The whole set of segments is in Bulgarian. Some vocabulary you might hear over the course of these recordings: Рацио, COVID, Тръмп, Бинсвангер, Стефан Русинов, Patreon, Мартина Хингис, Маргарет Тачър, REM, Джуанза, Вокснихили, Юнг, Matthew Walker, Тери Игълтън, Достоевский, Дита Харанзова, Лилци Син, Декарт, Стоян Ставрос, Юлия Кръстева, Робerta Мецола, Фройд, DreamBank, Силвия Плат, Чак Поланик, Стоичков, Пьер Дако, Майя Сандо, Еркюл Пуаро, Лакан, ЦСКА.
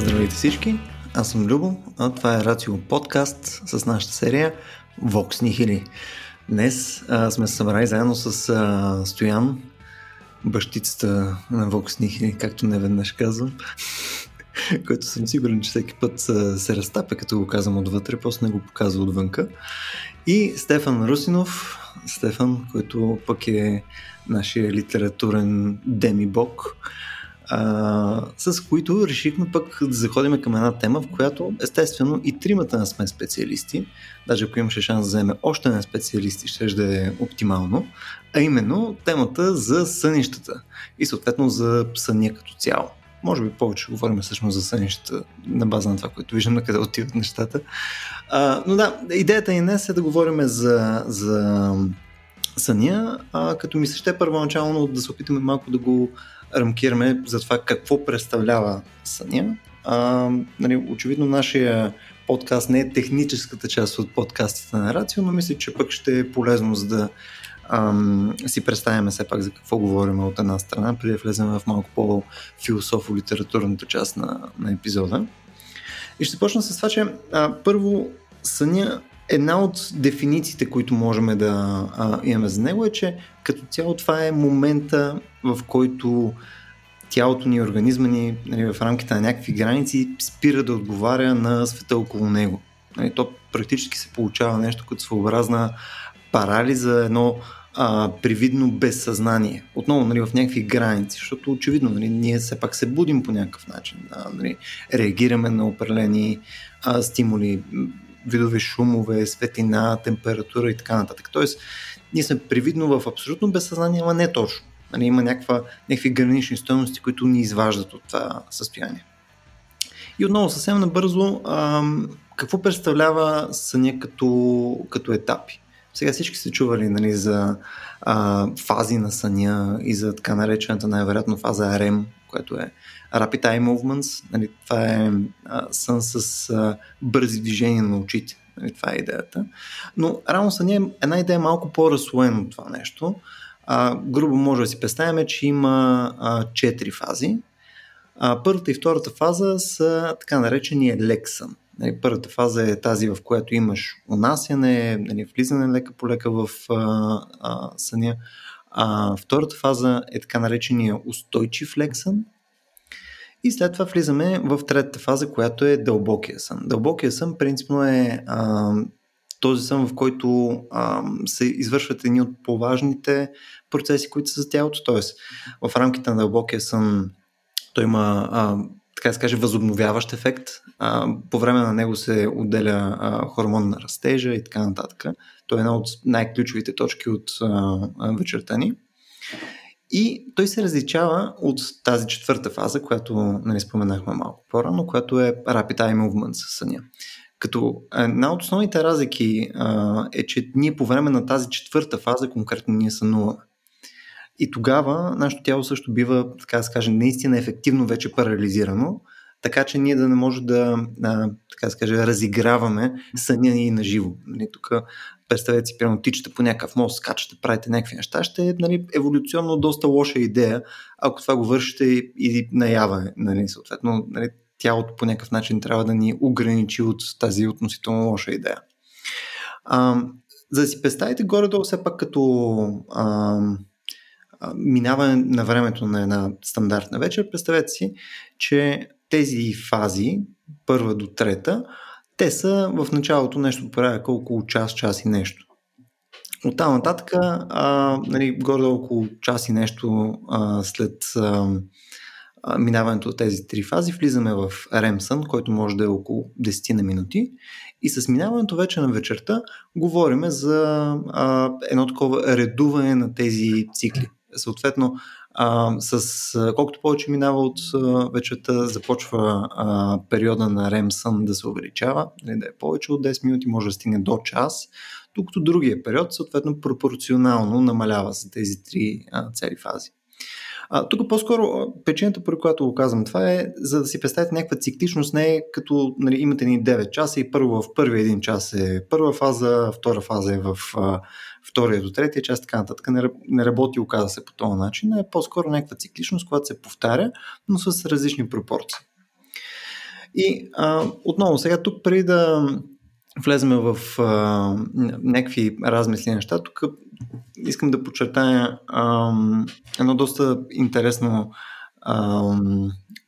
Здравейте всички, аз съм Любо, а това е Рацио подкаст с нашата серия Вокснихили. Днес сме се събрали заедно с Стоян, бащицата на Вокснихили, както неведнъж казвам, който съм сигурен, че всеки път се разтапя, като го казвам отвътре, после не го показва отвънка. И Стефан Русинов, който пък е нашия литературен демибог, с които решихме пък да заходим към една тема, в която естествено и тримата не сме специалисти. Даже ако имаше шанс да вземе още не специалисти, ще е оптимално. А именно темата за сънищата и съответно за съня като цяло. Може би повече говорим всъщност за сънищата на база на това, което виждам на къде отиват нещата. Но да, идеята ни днес е да говорим за съня, като ми се ще първоначално да се опитаме малко да го рамкираме за това какво представлява съня. Очевидно нашия подкаст не е техническата част от подкастите на Рацио, но мисля, че пък ще е полезно, за да си представяме все пак за какво говорим от една страна, преди да влезем в малко по-философо-литературната част на епизода. И ще почна с това, че първо съня, една от дефинициите, които можем да имаме за него е, че като цяло това е момента, в който тялото ни, организма ни, в рамките на някакви граници спира да отговаря на света около него. То практически се получава нещо като своеобразна парализа, едно привидно безсъзнание. Отново в някакви граници, защото очевидно ние все пак се будим по някакъв начин. Реагираме на определени стимули, видове шумове, светлина, температура и така нататък. Тоест, ние сме привидно в абсолютно безсъзнание, ама не точно. Има някакви гранични стойности, които ни изваждат от това състояние. И отново съвсем набързо, какво представлява съня като етапи? Сега всички се чували за фази на съня и за така наречената най-вероятно фаза REM, което е Rapid Eye Movements. Това е сън с бързи движения на очите. Това е идеята. Но рано съня е една идея малко по-разслоена от това нещо. Грубо може да си представяме, че има 4 фази. Първата и втората фаза са така наречения лек сън. Първата фаза е тази, в която имаш унасяне, влизане лека по лека в съня. Втората фаза е така наречения устойчив лек сън. И след това влизаме в третата фаза, която е дълбокия сън. Дълбокия сън принципно е този сън, в който се извършват едни от по-важните процеси, които са за тялото. Тоест, в рамките на дълбокия сън той има така да се каже, възобновяващ ефект. По време на него се отделя хормон на растежа и така нататък. То е една от най-ключовите точки от вечерта ни. И той се различава от тази четвърта фаза, която споменахме малко по-рано, която е Rapid Eye Movement със съня. Като една от основните разлики е, че ние по време на тази четвърта фаза конкретно ние сънуваме. И тогава нашето тяло също бива, така да се каже, наистина ефективно вече парализирано, така че ние да не може да, така да се каже, разиграваме съня ни на живо. Тук представете си, примерно тичате по някакъв мост, скачате, правите някакви неща, ще е еволюционно доста лоша идея, ако това го вършите и наяве. Съответно, тялото по някакъв начин трябва да ни ограничи от тази относително лоша идея. За да си представите горе-долу все пак като минаване на времето на една стандартна вечер, представете си, че тези фази, първа до трета, те са в началото нещо порядка около час, час и нещо. От там нататък, горе-долу около час и нещо след минаването от тези три фази, влизаме в REM сън, който може да е около 10 на минути. И с минаването вече на вечерта говорим за едно такова редуване на тези цикли. Съответно, колкото повече минава от вечерта, започва периода на REM сън да се увеличава, да е повече от 10 минути, може да стигне до час, докато другия период съответно пропорционално намалява за тези три цели фази. Тук по-скоро причината, при която го казвам това е, за да си представите някаква цикличност, не е като имате ни 9 часа и първо в първия един час е първа фаза, втора фаза е в втория до третия час, така нататък. Не работи, оказа се по този начин, е по-скоро някаква цикличност, която се повтаря, но с различни пропорции. И отново, сега тук преди да влеземе в някакви размисли неща, тук искам да подчертая едно доста интересно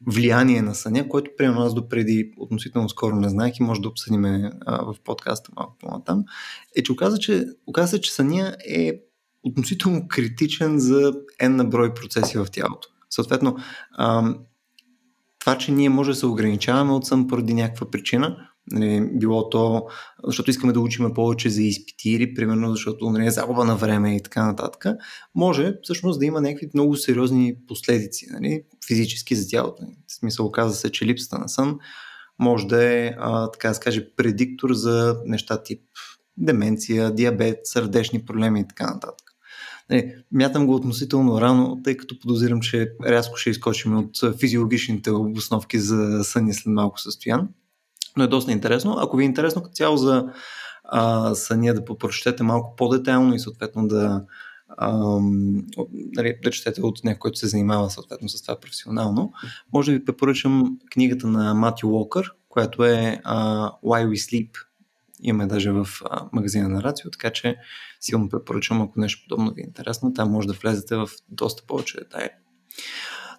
влияние на съня, което примерно аз допреди относително скоро не знаех и може да обсъдим в подкаста малко по-натам, е, че оказа се, че съня е относително критичен за една брой процеси в тялото. Съответно, това, че ние може да се ограничаваме от сън поради някаква причина, било то, защото искаме да учим повече за изпити или примерно защото не е загуба на време и така нататък, може всъщност да има някакви много сериозни последици, физически за тялото. В смисъл, оказва се, че липсата на сън може да е, така да се каже, предиктор за неща тип деменция, диабет, сърдечни проблеми и така нататък. Мятам го относително рано, тъй като подозирам, че рязко ще изкочим от физиологичните обосновки за съни след малко състоян. Но е доста интересно. Ако ви е интересно като цяло за съня да попрочетете малко по-детайлно и съответно да четете от някой, който се занимава съответно с това професионално, може да ви препоръчам книгата на Matthew Walker, която е Why We Sleep. Имаме даже в магазина на Рацио, така че силно препоръчвам, ако нещо подобно ви е интересно, там може да влезете в доста повече детайли.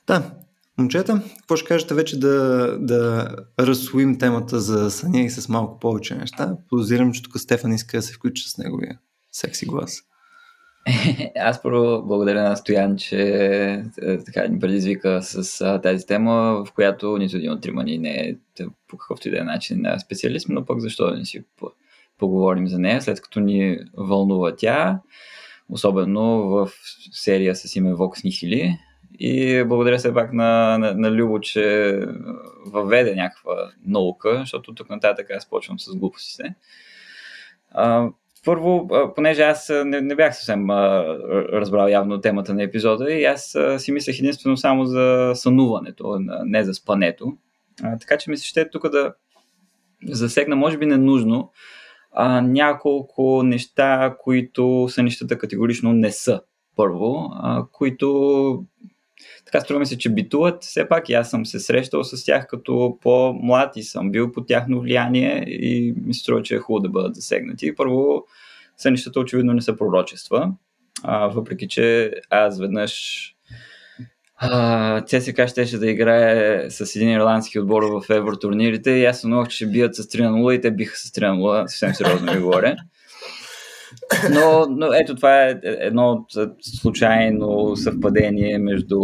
Да, момчета, какво ще кажете вече да разслоим темата за съня и с малко повече неща? Подозирам, че тук Стефан иска да се включи с неговия секси глас. Аз първо благодаря на Стоян, че така ни предизвика с тази тема, в която нито един от трима ни не е по какъвто и да е начин специалист, но пък защо да не си поговорим за нея, след като ни вълнува тя, особено в серия с име Вокснихили. И благодаря все пак на Любо, че въведе някаква наука, защото тук нататък аз почвам с глупостите. Първо, понеже аз не бях съвсем разбрал явно темата на епизода и аз си мислех единствено само за сънуването, не за спането. Така че ми се ще тук да засегна, може би ненужно, няколко неща, които сънищата категорично не са. Първо, които така струва се, че битуват все пак и аз съм се срещал с тях като по-млад и съм бил под тяхно влияние и ми струва, че е хубаво да бъдат засегнати. Първо, сънищата очевидно не са пророчества, въпреки че аз веднъж ЦСКА щеше да играе с един ирландски отбор в евротурнирите и аз сънувах, че ще бият с 3-0 и те биха с 3-0, съвсем сериозно ви говоря. Но ето това е едно случайно съвпадение между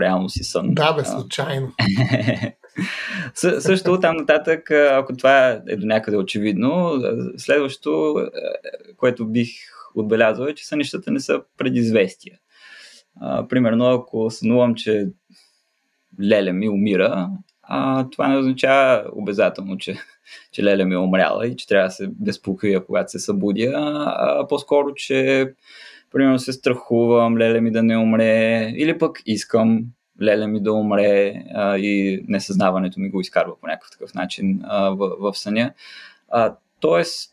реалност и сън. Да бе, случайно. Също там нататък, ако това е до някъде очевидно, следващото, което бих отбелязал е, че сънищата не са предизвестия. Примерно, ако сънувам, че Леля ми умира, това не означава обязателно, че Леля ми е умряла и че трябва да се безпокоя, когато се събудя, по-скоро, че примерно се страхувам Леля ми да не умре или пък искам Леля ми да умре и несъзнаването ми го изкарва по някакъв такъв начин в съня. Тоест,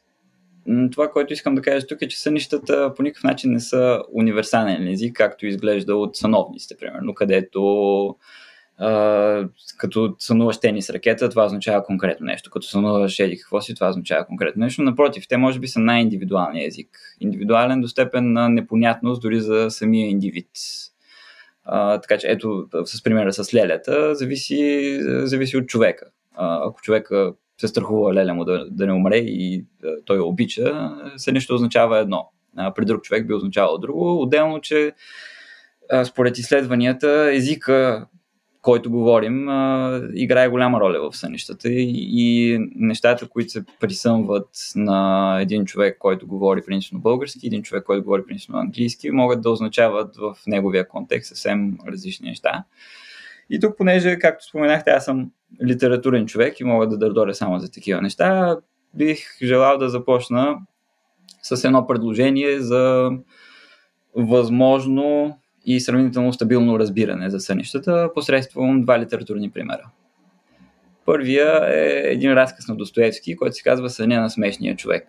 това, което искам да кажа тук е, че сънищата по никакъв начин не са универсален език, както изглежда от съновниците, примерно, където като сънуваш тенис ракета, това означава конкретно нещо. Като сънуваш еди какво си, това означава конкретно нещо. Напротив, те може би са най-индивидуалния език. Индивидуален до степен на непонятност дори за самия индивид. Така че ето, с примера с лелята, зависи от човека. Ако човека се страхува леля му да не умре и той я обича, сънището означава едно. При друг човек би означавало друго. Отделно, че според изследванията, езика, който говорим, играе голяма роля в сънищата и нещата, които се присъмват на един човек, който говори принципно български, един човек, който говори принципно английски, могат да означават в неговия контекст съвсем различни неща. И тук, понеже, както споменахте, аз съм литературен човек и мога да дърдоря само за такива неща, бих желал да започна с едно предложение за възможно и сравнително стабилно разбиране за сънищата посредством два литературни примера. Първия е един разказ на Достоевски, който се казва Съня на смешния човек.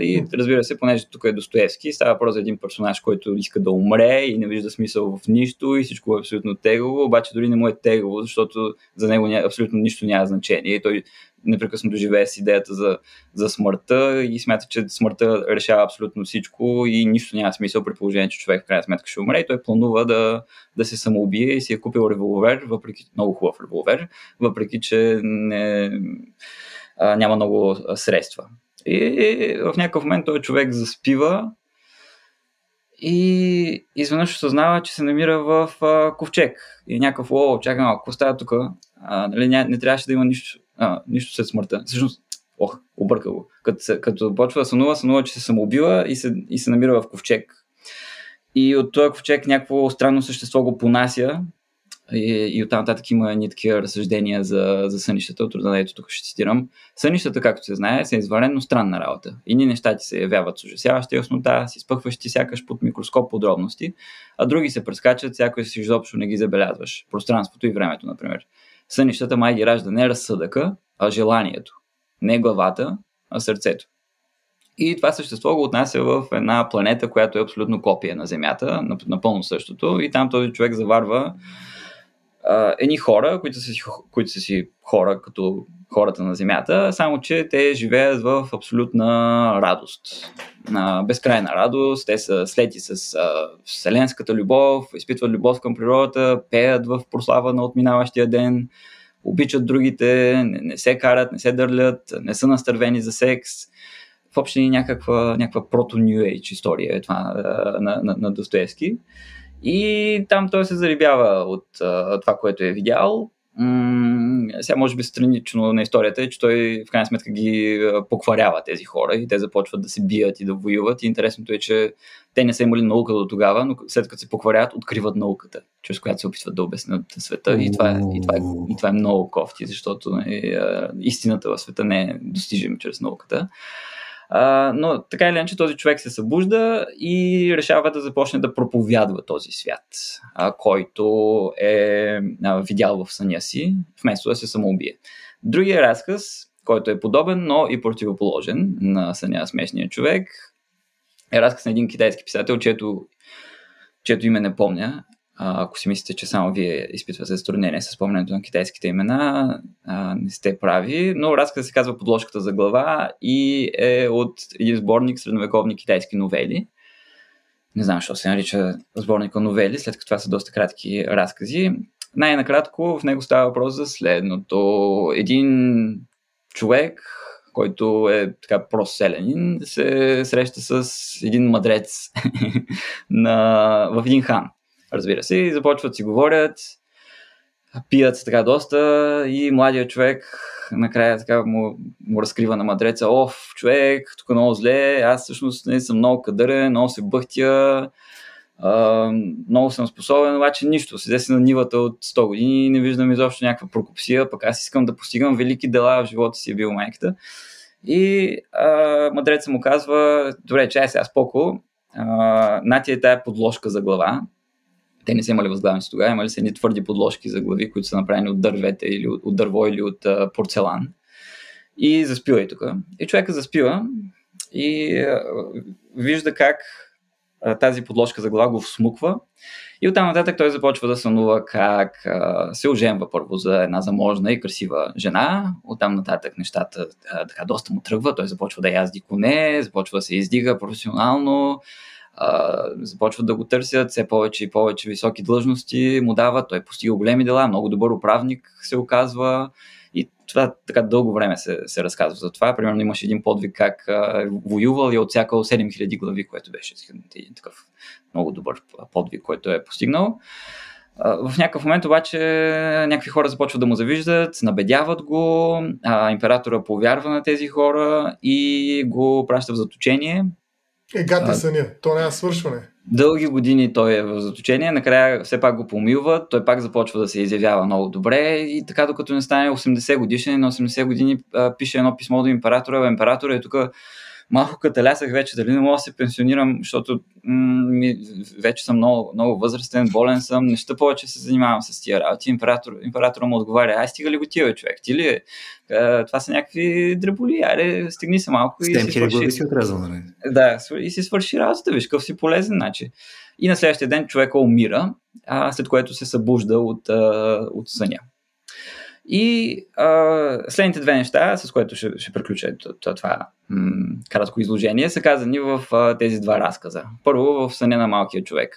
И разбира се, понеже тук е Достоевски, става просто един персонаж, който иска да умре и не вижда смисъл в нищо и всичко е абсолютно тегаво, обаче дори не му е тегаво, защото за него абсолютно нищо няма значение. И той непрекъснато живее с идеята за смъртта и смята, че смъртта решава абсолютно всичко и нищо няма смисъл при положение, че човек в крайна сметка ще умре, и той планува да се самоубие и си е купил револвер, въпреки много хубав револвер, въпреки че няма много средства. И в някакъв момент той човек заспива и изведнъж осъзнава, че се намира в ковчег и някакъв чакай малко, какво става тук? Не трябваше да има нищо след смъртта. Всъщност, объркало. Като почва да сънува, че се самоубива и се намира в ковчег. И от този ковчег някакво странно същество го понася и оттам нататък има едни такива разсъждения за сънищата. От рода, ето тук ще цитирам. Сънищата, както се знае, са извънредно странна работа. Едни неща ти се явяват с ужасяваща яснота, с изпъхващи сякаш под микроскоп подробности, а други се прескачат, сякаш си изобщо не ги забелязваш. Пространството и времето, например. Сънищата май ги ражда не разсъдъка, а желанието. Не главата, а сърцето. И това същество го отнася в една планета, която е абсолютно копия на Земята, напълно същото. И там този човек заварва едни хора, които са си хора като хората на Земята, само че те живеят в абсолютна радост. Безкрайна радост, те са слети с вселенската любов, изпитват любов към природата, пеят в прослава на отминаващия ден, обичат другите, не се карат, не се дърлят, не са настървени за секс. Въобще е някаква прото-нью ейдж история е това на Достоевски. И там той се зарибява от това, което е видял. Сега може би странично на историята е, че той в крайна сметка ги покварява тези хора и те започват да се бият и да воюват. И интересното е, че те не са имали наука до тогава, но след като се покваряват, откриват науката, чрез която се опитват да обяснят света. И това е много кофти, защото истината в света не е достижима чрез науката. Но така или иначе този човек се събужда и решава да започне да проповядва този свят, който е видял в съня си, вместо да се самоубие. Другия разказ, който е подобен, но и противоположен на съня смешния човек, е разказ на един китайски писател, чието име не помня. Ако си мислите, че само вие изпитвате затруднение с спомнянето на китайските имена, не сте прави, но разказът се казва Подложката за глава и е от един сборник средновековни китайски новели. Не знам, защо се нарича сборника новели, след като това са доста кратки разкази. Най-накратко в него става въпрос за следното. Един човек, който е така проселянин, се среща с един мъдрец в един хан. Разбира се, и започват си говорят, пият се така доста и младият човек накрая така му разкрива на мъдреца: човек, тук е много зле, аз всъщност не съм много кадърен, много се бъхтя, много съм способен, обаче нищо, седя си на нивата от 100 години и не виждам изобщо някаква прокопсия, пък аз искам да постигам велики дела в живота си, е бил майката. И мъдреца му казва: добре, чай сега споко, нати е тая подложка за глава. Те не са имали възглавници тогава, имали са едни твърди подложки за глави, които са направени от дървета или от дърво или от порцелан. И заспива и тук. И човека заспива и вижда как тази подложка за глава го всмуква. И оттам нататък той започва да сънува как се оженва първо за една заможна и красива жена. Оттам нататък нещата така доста му тръгва. Той започва да язди коне, започва да се издига професионално. Започват да го търсят все повече и повече високи длъжности му дават, той постига големи дела, много добър управник се оказва и това така дълго време се разказва за това. Примерно имаше един подвиг как воювал и отсякал 7000 глави, което беше един такъв много добър подвиг, който е постигнал. В някакъв момент обаче някакви хора започват да му завиждат, набедяват го, императора повярва на тези хора и го праща в заточение. Гата съня, то няма свършване. Дълги години той е в заточение, накрая все пак го помилват, той пак започва да се изявява много добре и така докато не стане 80 годишен, на 80 години пише едно писмо до императора, императора е тук малко кателясах вече, дали не мога да се пенсионирам, защото вече съм много възрастен, болен съм, неща повече се занимавам с тия работи. Императора му отговаря: ай, стига ли го тива, човек? Ти ли? Това са някакви дреболи, айде, стигни се малко и си свърши. Си отрезал, нали? Да, и си свърши работата, виж, къв си полезен, значи. И на следващия ден човека умира, след което се събужда от съня. И следните две неща, с които ще приключа това кратко изложение, са казани в тези два разказа. Първо, в съня на малкия човек.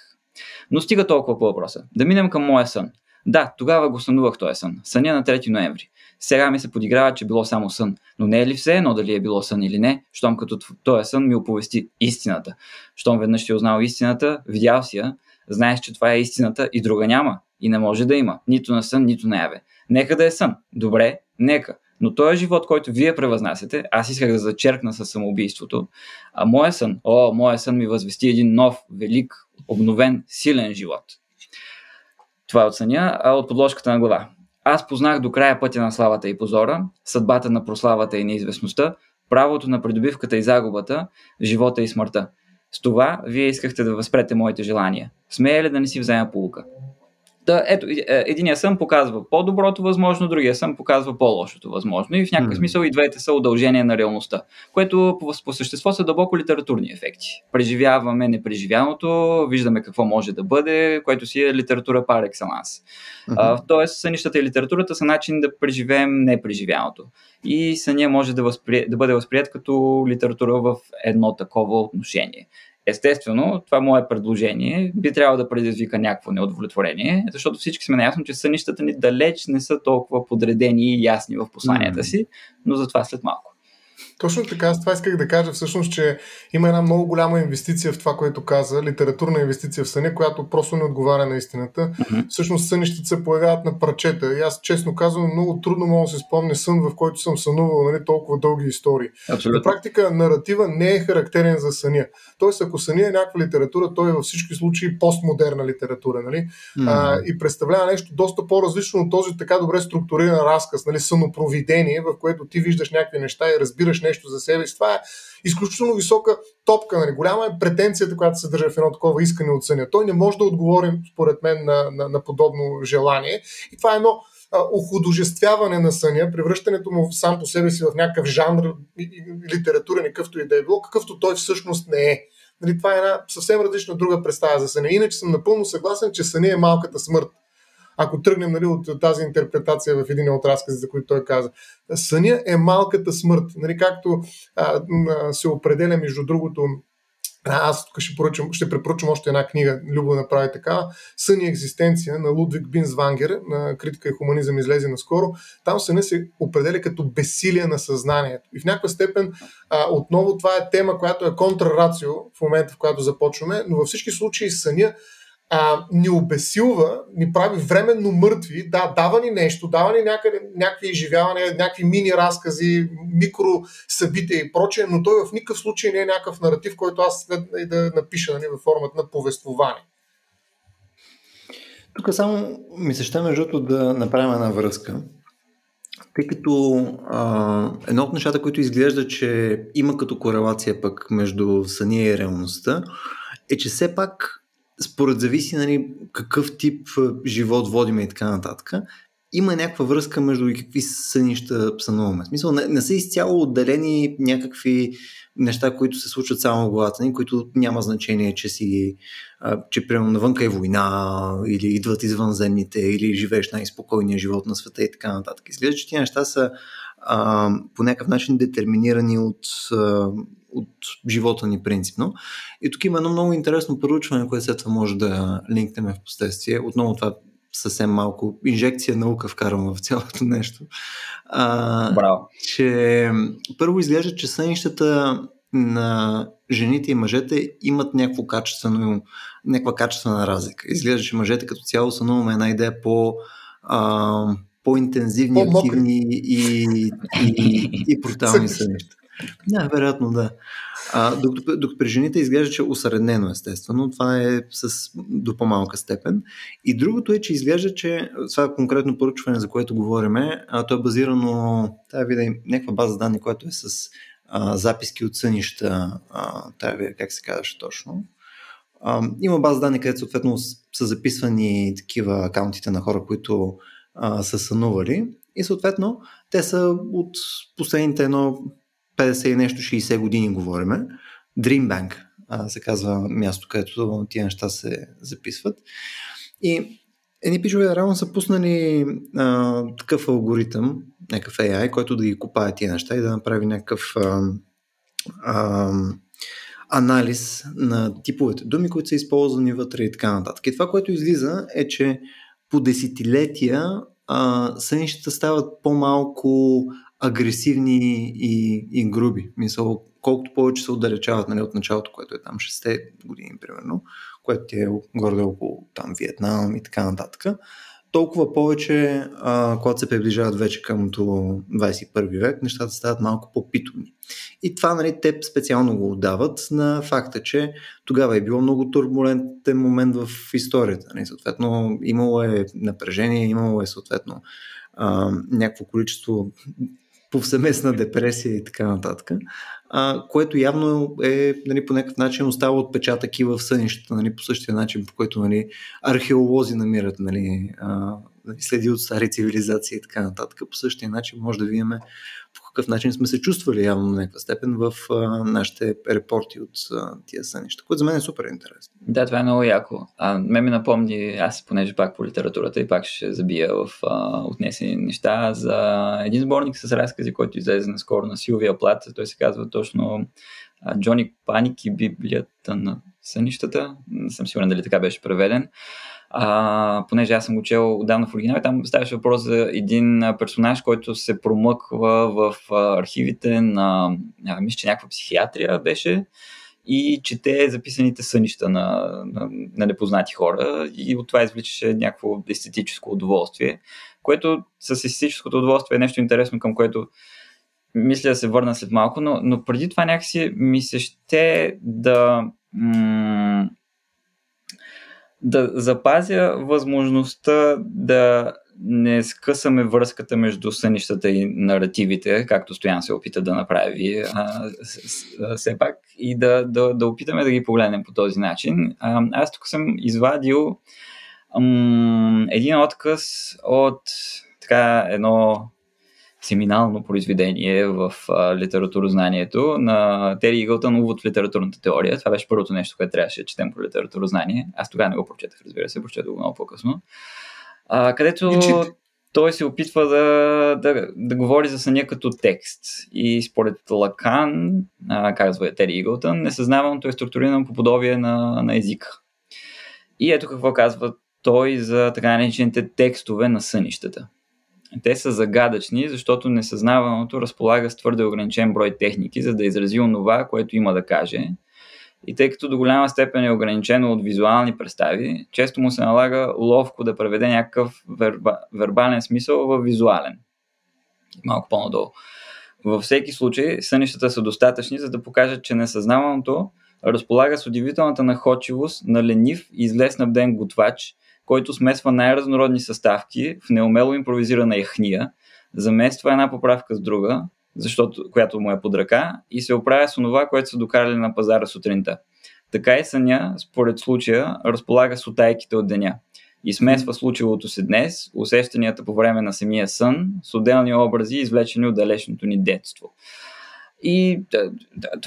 Но стига толкова по въпроса. Да минем към моя сън. Да, тогава го сънувах този сън. Съня на 3 ноември. Сега ми се подиграва, че било само сън. Но не е ли все едно дали е било сън или не, щом като този сън ми оповести истината. Щом веднъж си узнал истината, видял си я, знаеш, че това е истината и друга няма. И не може да има. Нито на сън, нито наяве. Нека да е сън. Добре, нека. Но този живот, който вие превъзнасяте, аз исках да зачеркна със самоубийството, а моя сън ми възвести един нов, велик, обновен, силен живот. Това е от съня, а от подложката на глава. Аз познах до края пътя на славата и позора, съдбата на прославата и неизвестността, правото на придобивката и загубата, живота и смъртта. С това вие искахте да възпрете моите желания. Смея ли да не си взема поука? Да, ето, единия сън показва по-доброто възможно, другия сън показва по-лошото възможно и в някакъв смисъл и двете са удължение на реалността, което по същество са дълбоко литературни ефекти. Преживяваме непреживяното, виждаме какво може да бъде, което си е литература пар екселанс. Тоест, сънищата и литературата са начин да преживеем непреживяното и съня може да бъде възприят като литература в едно такова отношение. Естествено, това мое предложение би трябвало да предизвика някакво неудовлетворение, защото всички сме наясно, че сънищата ни далеч не са толкова подредени и ясни в посланията си, но за това след малко. Точно така, аз това исках да кажа всъщност, че има една много голяма инвестиция в това, което каза, литературна инвестиция в съня, която просто не отговаря на истината. Всъщност сънищите се появяват на парчета и аз честно казвам, много трудно мога да се спомня сън, в който съм сънувал, нали, толкова дълги истории. Абсолютно. На практика наратива не е характерен за съня. Тоест, ако съня е някаква литература, той е във всички случаи постмодерна литература, нали? И представлява нещо доста по-различно от този така добре структуриран разказ, нали, сънопровидение, в което ти виждаш някакви неща и разбираш нещо за себе си. Това е изключително висока топка. Нали? Голяма е претенцията, която се държа в едно такова искане от съня. Той не може да отговори, според мен, на подобно желание. И това е едно охудожествяване на съня, превръщането му сам по себе си в някакъв жанр литературен, какъвто и да е било, какъвто той всъщност не е. Нали? Това е една съвсем различна друга представа за съня. Иначе съм напълно съгласен, че съня е малката смърт. Ако тръгнем, нали, от тази интерпретация в един от разказите, за които той каза. Съня е малката смърт. Нали, както се определя, между другото, аз тук ще препоръчам още една книга, Любо направи такава, Сън и екзистенция на Лудвиг Бинсвангер, на Критика и хуманизъм излезе наскоро. Там съня се определя като безсилие на съзнанието. И в някаква степен отново това е тема, която е контрарацио в момента, в която започваме, но във всички случаи съня ни обесилва, ни прави временно мъртви, да, дава ни нещо, дава ни някакви изживявания, някакви мини разкази, микро събития и прочее, но той в никакъв случай не е някакъв наратив, който аз след да напиша, нали, във формата на повествование. Тук само ми се ще междуто да направим една връзка, тъй като едно от нещата, които изглежда, че има като корелация пък между съня и реалността, е, че все пак според зависи, нали, какъв тип живот водим и така нататък, има някаква връзка между и какви сънища сънуваме. В смисъл, не са изцяло отделени някакви неща, които се случват само в главата ни, които няма значение, че примерно навънка е война, или идват извънземните, или живееш най-спокойния живот на света и така нататък. Изглежда, че тези неща са по някакъв начин детерминирани от живота ни принципно. И тук има едно много интересно проучване, което след това може да линкнем в последствие. Отново това съвсем малко инжекция наука вкарвам в цялото нещо. Браво! Че първо изглежда, че сънищата на жените и мъжете имат някаква качествена разлика. Изглежда, че мъжете като цяло сънуваме една идея по-интензивни, активни и брутални сънища. Да, вероятно, да. Докато при жените изглежда, че е усреднено, естествено. Това е до по-малка степен. И другото е, че изглежда, че това конкретно поручване, за което говорим, то е базирано някаква база данни, която е с записки от сънища, как се казваше точно. Има база данни, където съответно са записвани такива акаунтите на хора, които са сънували, и съответно те са от последните 50 и нещо 60 години говориме. DreamBank се казва място, където тия неща се записват. И едни пичове реално са пуснали такъв алгоритъм, някакъв AI, който да ги копае тия неща и да направи някакъв анализ на типовете думи, които са използвани вътре и така нататък. И това, което излиза, е, че по десетилетия сънищата стават по-малко агресивни и груби. Мисъл, колкото повече се отдалечават, от началото, което е там 6 години, примерно, което е горе около там Виетнам и така нататък, толкова повече, когато се приближават вече към 21 век, нещата стават малко по-питомни. И това, те специално го отдават на факта, че тогава е било много турбулентен момент в историята. Съответно, имало е напрежение, имало е съответно някакво количество повсеместна депресия и така нататък, което явно е по някакъв начин остава отпечатък и в сънищата, по същия начин, по който археолози намират следи от стари цивилизации и така нататък. По същия начин може да видим по какъв начин сме се чувствали явно на някаква степен в нашите репорти от тия сънища, което за мен е супер интересно. Да, това е много яко. Мен ми напомни, аз понеже пак по литературата и пак ще забия в отнесени неща, за един сборник с разкази, който излезе наскоро на Силвия Плат. Той се казва точно Джони Паник и Библията на сънищата. Не съм сигурен дали така беше преведен. Понеже аз съм го чел отдавна в оригинал, там ставаше въпрос за един персонаж, който се промъква в архивите на мисля, че някаква психиатрия беше, и чете записаните сънища на непознати хора, и от това извличаше някакво естетическо удоволствие, което с естетическото удоволствие е нещо интересно, към което мисля да се върна след малко, но преди това някакси ми се ще да запазя възможността да не скъсаме връзката между сънищата и наративите, както Стоян се опита да направи все пак, и да опитаме да ги погледнем по този начин. Аз тук съм извадил един откъс от едно семинално произведение в литературознанието на Тери Игълтън, увод в литературната теория. Това беше първото нещо, което трябваше да четем по литературознание. Аз тогава не го прочетах, разбира се, прочетах го много по-късно. Където той се опитва да говори за съня като текст. И според Лакан, казва Тери Игълтън, несъзнаваното е структурирано по подобие на езика. И ето какво казва той за така наречените текстове на сънищата. Те са загадъчни, защото несъзнаваното разполага с твърде ограничен брой техники, за да изрази онова, което има да каже. И тъй като до голяма степен е ограничено от визуални представи, често му се налага ловко да преведе някакъв вербален смисъл в визуален. Малко по-надолу. Във всеки случай, сънищата са достатъчни, за да покажат, че несъзнаваното разполага с удивителната находчивост на ленив и зле снабден готвач, който смесва най-разнородни съставки в неумело импровизирана яхния, замества една поправка с друга, която му е под ръка, и се оправя с онова, което са докарали на пазара сутринта. Така и съня, според случая, разполага с утайките от деня и смесва случилото се днес, усещанията по време на самия сън, с отделни образи, извлечени от далечното ни детство. И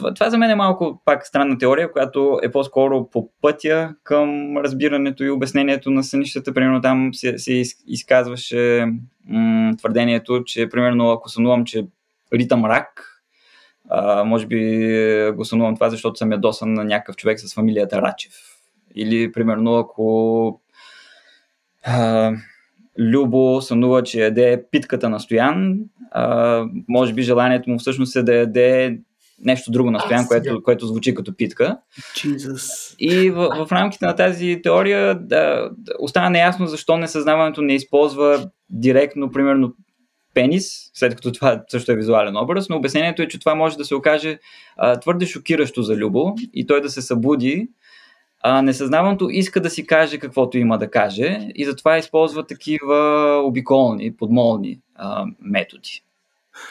това за мен е малко пак странна теория, която е по-скоро по пътя към разбирането и обяснението на сънищата. Примерно там се изказваше твърдението, че примерно ако сънувам, че ритам рак, може би го сънувам това, защото съм ядосан на някакъв човек с фамилията Рачев. Или примерно ако Любо сънува, че яде питката на Стоян, може би желанието му всъщност е да яде нещо друго на Стоян, което звучи като питка. Jesus. И в рамките на тази теория остана неясно защо несъзнаването не използва директно, примерно, пенис, след като това също е визуален образ, но обяснението е, че това може да се окаже твърде шокиращо за Любо и той да се събуди. Несъзнаваното иска да си каже каквото има да каже и затова използва такива обиколни, подмолни методи.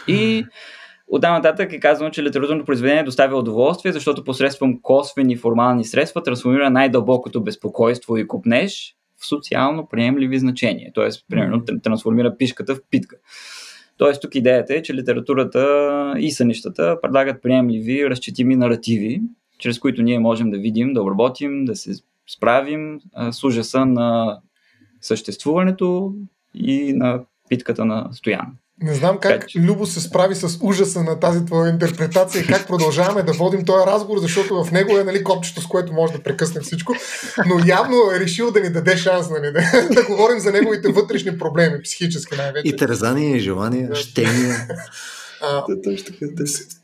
И Оттам нататък е казано, че литературното произведение доставя удоволствие, защото посредством косвени формални средства трансформира най-дълбокото безпокойство и копнеж в социално приемливи значения. Тоест, примерно, трансформира пишката в питка. Тоест, тук идеята е, че литературата и сънищата предлагат приемливи, разчетими наративи, чрез които ние можем да видим, да обработим, да се справим с ужаса на съществуването и на питката на Стоян. Не знам как Любо се справи с ужаса на тази твоя интерпретация и как продължаваме да водим този разговор, защото в него е, нали, копчето, с което може да прекъснем всичко, но явно е решил да ни даде шанс, нали, да говорим за неговите вътрешни проблеми, психически най-вече. И тързания, и желания, щения.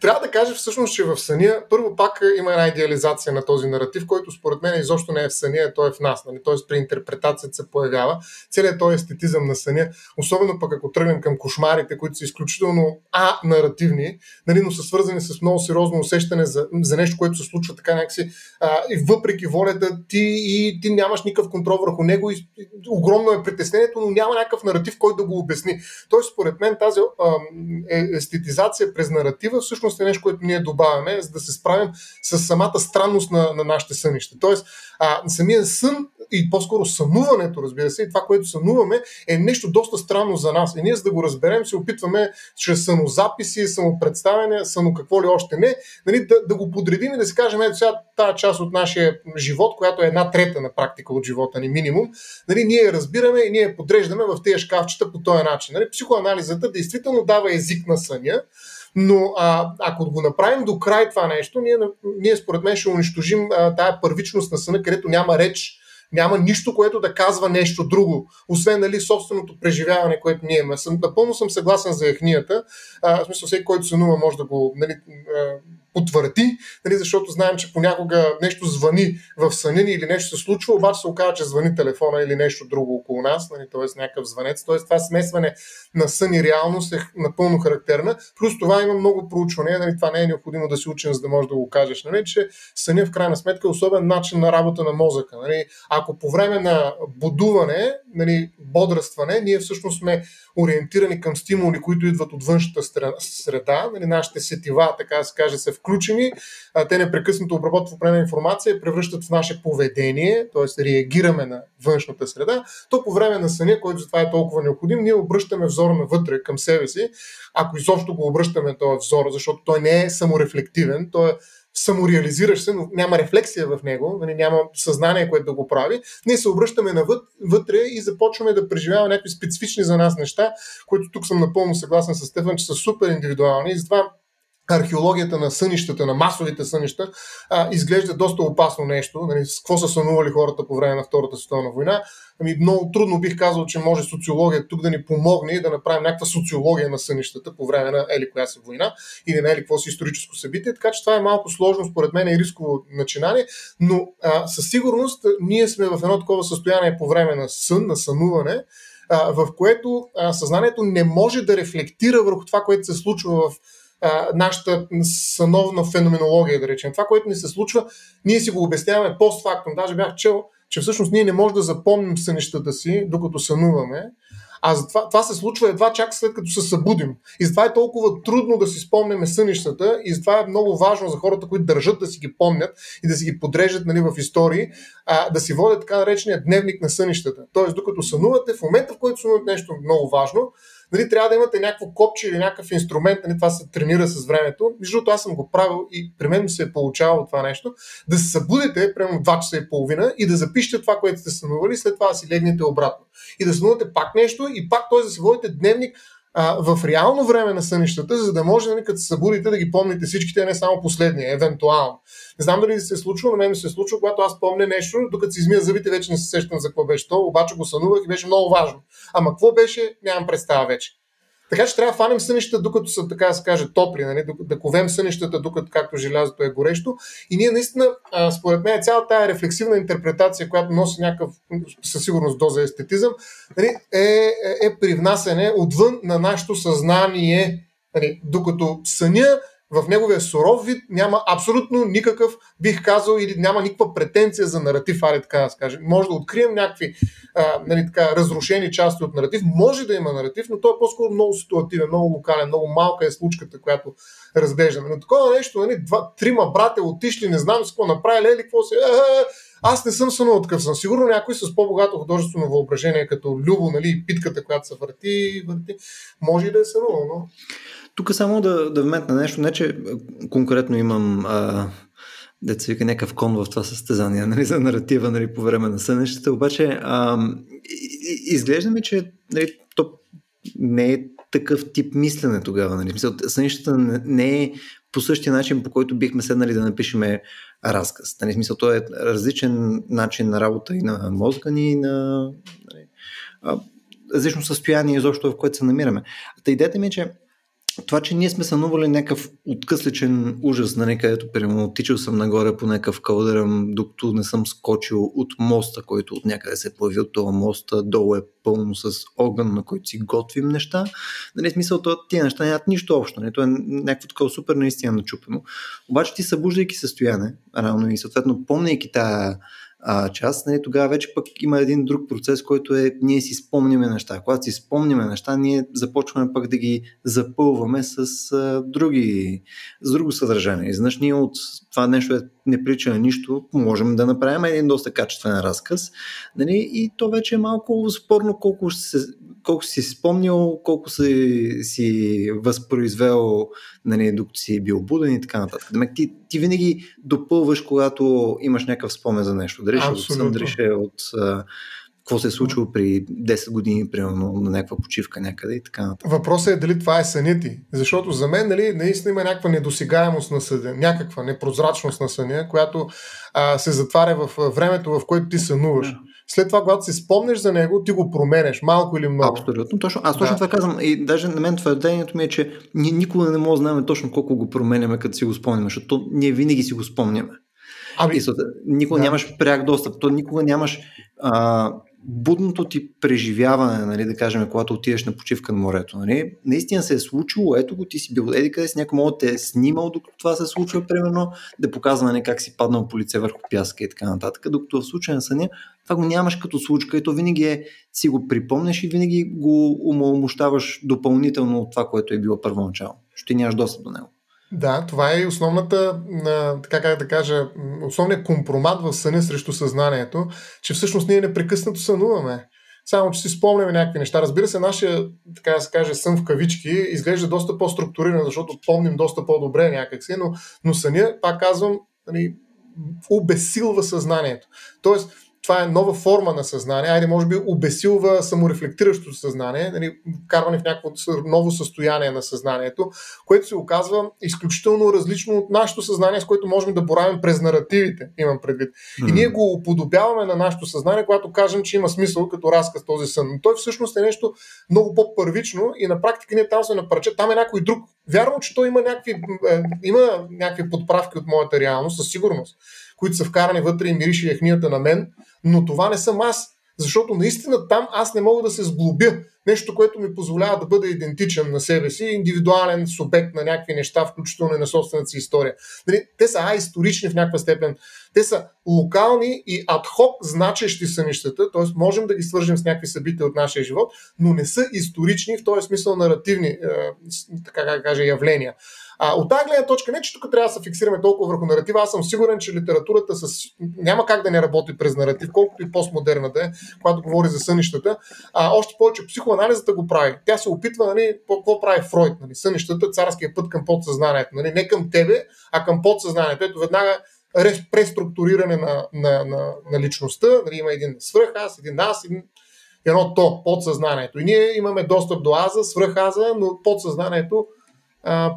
Трябва да кажа всъщност, че в съня първо пак има една идеализация на този наратив, който според мен изобщо не е в съня, той е в нас, нали? Т.е. при интерпретацията се появява целият този естетизъм на съня, особено пък ако тръгнем към кошмарите, които са изключително наративни, нали, но са свързани с много сериозно усещане за нещо, което се случва така някакси и въпреки волята ти, и ти нямаш никакъв контрол върху него, и огромно е притеснението, но няма някакъв наратив, който да го обясни. Т.е. според мен тази естетизация през наратива всъщност е нещо, което ние добавяме, за да се справим с самата странност на нашите сънища. Тоест, самия сън и по-скоро сънуването, разбира се, и това, което сънуваме, е нещо доста странно за нас. И ние, за да го разберем, се опитваме чрез самозаписи, самопредставяне, само какво ли още не, нали, да го подредим и да си кажем, ето сега тази част от нашия живот, която е една трета на практика от живота ни минимум, нали, ние разбираме и ние подреждаме в тези шкафчета по този начин. Нали, психоанализата действително дава език на съня, но ако го направим до край това нещо, ние според мен ще унищожим тая първичност на съна, където няма реч, няма нищо, което да казва нещо друго, освен, нали, собственото преживяване, което ние имаме. Напълно съм съгласен за яхнията, в смисъл всеки, който сънува, може да го, нали, потвърди, нали, защото знаем, че понякога нещо звъни в съня ни или нещо се случва, обаче се оказва, че звъни телефона или нещо друго около нас, нали, т.е. някакъв звънец. Т.е. това смесване на сън и реалност е напълно характерна. Плюс това има много проучване, нали, това не е необходимо да си учен, за да можеш да го кажеш, нали, че съня в крайна сметка е особен начин на работа на мозъка. Нали. Ако по време на будуване, нали, бодрстване, ние всъщност сме ориентирани към стимули, които идват от външната среда, нали, нашите сетива, така да се каже, се включени, те непрекъснато обработват определена информация и превръщат в наше поведение, т.е. реагираме на външната среда, то по време на съня, който за това е толкова необходим, ние обръщаме взор навътре към себе си, ако изобщо го обръщаме този взор, защото той не е саморефлективен, той е самореализираш се, но няма рефлексия в него, няма съзнание, което да го прави. Ние се обръщаме навътре и започваме да преживяваме някакви специфични за нас неща, които тук съм напълно съгласен с Стефан, че са супер индивидуални и затова археологията на сънищата, на масовите сънища, изглежда доста опасно нещо. Нали, с какво са сънували хората по време на Втората световна война? Ами, много трудно бих казал, че може социология тук да ни помогне и да направим някаква социология на сънищата по време на ели коя си война или на ели какво си историческо събитие. Така че това е малко сложно, според мен, и рисково начинание, но със сигурност ние сме в едно такова състояние по време на сън, на сънуване, в което съзнанието не може да рефлектира върху това, което се случва в нашата съновна феноменология, да речем. Това, което ни се случва, ние си го обясняваме постфактум. Даже бях чел, че всъщност ние не можем да запомним сънищата си, докато сънуваме, а затова, това се случва едва чак след като се събудим. И затова е толкова трудно да си спомняме сънищата и затова е много важно за хората, които държат да си ги помнят и да си ги подрежат, нали, в истории, да си водят така наречения дневник на сънищата. Тоест, докато сънувате, в момента, в който сънувате нещо много важно, нали, трябва да имате някакво копче или някакъв инструмент, нали, това се тренира с времето. Между другото, аз съм го правил и при мен се е получавало това нещо, да се събудите примерно 2 часа и половина и да запишете това, което сте сънували, след това да си легнете обратно. И да сънувате пак нещо и пак, т.е. да си водите дневник в реално време на сънищата, за да може, нали, като се събудите, да ги помните всичките, а не само последния, евентуално. Не знам дали се е случва, но мен се е случва, когато аз помня нещо, докато си измия зъбите, вече не се сещам за какво беше то, обаче го сънувах и беше много важно. Ама какво беше, нямам представа вече. Така че трябва да фанем сънищата, докато са, така да се каже, топли, нали? Да ковем сънищата, докато както желязото е горещо. И ние наистина, според мен, цялата тая рефлексивна интерпретация, която носи някакъв със сигурност доза естетизъм, нали, е привнасяне отвън на нашето съзнание, нали, докато съня в неговия суров вид няма абсолютно никакъв, бих казал, или няма никаква претенция за наратив, аре така да скажем. Може да открием някакви разрушени части от наратив. Може да има наратив, но той е по-скоро много ситуативен, много локален, много малка е случката, която разглеждаме. Но такова нещо, трима брата отишли, не знам с какво направили, или какво се... Аз не съм сънувал такъв съм. Сигурно някой с по-богато художествено въображение, като Любо, нали, питката, която се върти, може и да е сънувал, но... Тук само да вметна нещо, не че конкретно имам деца вика някакъв кон в това състезание, нали, за наратива, нали, по време на сънищата, обаче изглежда ми, че нали, то не е такъв тип мислене тогава. Нали. Сънищата не е по същия начин, по който бихме седнали да напишеме разказ. Нали, смисъл, то е различен начин на работа и на мозъка ни, и на нали, различно състояние изобщо, в което се намираме. Та идеята ми е, че това, че ние сме сънували някакъв откъсличен ужас, нали, където прямо тичал съм нагоре по някакъв калдъръм, докато не съм скочил от моста, който от някъде се появи, от това моста, долу е пълно с огън, на който си готвим неща. Нали, смисъл, тия неща нямат нищо общо, нали, то е някакво такова супер наистина начупено. Обаче ти събуждайки състояние, реално и съответно помняйки тая част, нали, тогава вече пък има един друг процес, който е ние си спомняме неща. Когато си спомняме неща, ние започваме пък да ги запълваме с друго съдържание. Знаеш, ние от това нещо не прилича на нищо, можем да направим един доста качествен разказ, нали, и то вече е малко спорно колко си спомнял, колко си възпроизвел, нали, докато си бил буден и така нататък. Ти винаги допълваш, когато имаш някакъв спомен за нещо. Дали ще от сън, дали ще от какво се е случило при 10 години, примерно, на някаква почивка някъде и така нататък. Въпросът е дали това е сънят ти. Защото за мен, нали, наистина има някаква недосегаемост на съня, някаква непрозрачност на съня, която се затваря в времето, в което ти сънуваш. Да. След това, когато си спомнеш за него, ти го променеш малко или много. Абсолютно, точно. Аз точно това казвам. И даже на мен твърдението ми е, че ние никога не можем да знаем точно колко го променяме, като си го спомняме, защото ние винаги си го спомняме. Никога нямаш пряк достъп, то никога нямаш будното ти преживяване, нали, да кажем, когато отидеш на почивка на морето. Нали. Наистина се е случило, ето го, ти си бил еди къде си, някой мога да те е снимал, докато това се случва, примерно, да показва, нали, как си паднал по лице върху пяска и така нататък, докато в случая на съня това го нямаш като случка и то винаги си го припомнеш и винаги го умалмощаваш допълнително от това, което е било първоначално, защото ти нямаш достъп до него. Да, това е основната, така как да кажа, основният компромат в съня срещу съзнанието, че всъщност ние непрекъснато сънуваме. Само, че си спомняме някакви неща. Разбира се, нашия, така да се каже, сън в кавички изглежда доста по-структуриран, защото помним доста по-добре някакси, но съня, пак казвам, нали, обесилва съзнанието. Тоест, това е нова форма на съзнание, може би обесилва саморефлектиращото съзнание, нали, вкарване в някакво ново състояние на съзнанието, което се оказва изключително различно от нашето съзнание, с което можем да боравим през наративите, имам предвид. И ние го уподобяваме на нашето съзнание, когато кажем, че има смисъл като разказ този сън. Но той всъщност е нещо много по-първично и на практика ние там се напрече, там е някой друг. Вярвам, че той има някакви подправки от моята реалност, със сигурност, които са вкарани вътре и мирише яхнията на мен, но това не съм аз, защото наистина там аз не мога да се сглобя. Нещо, което ми позволява да бъда идентичен на себе си, индивидуален субект на някакви неща, включително и на собствената си история. Те са аисторични в някаква степен. Те са локални и адхок значещи сънищата, т.е. можем да ги свържем с някакви събития от нашия живот, но не са исторични, в този смисъл наративни явления. От тази гледна точка, не че тук трябва да се фиксираме толкова върху наратива, аз съм сигурен, че литературата няма как да не работи през наратив, колкото и постмодерна да е, когато говори за сънищата. Още повече психоанализата го прави. Тя се опитва, нали, какво прави Фройд, нали, сънищата, царския път към подсъзнанието, нали, не към тебе, а към подсъзнанието. Ето веднага преструктуриране на личността, нали, има един свръх аз, един аз, едно то, подсъзнанието. И ние имаме достъп до аза, свръх аза, но подсъзнанието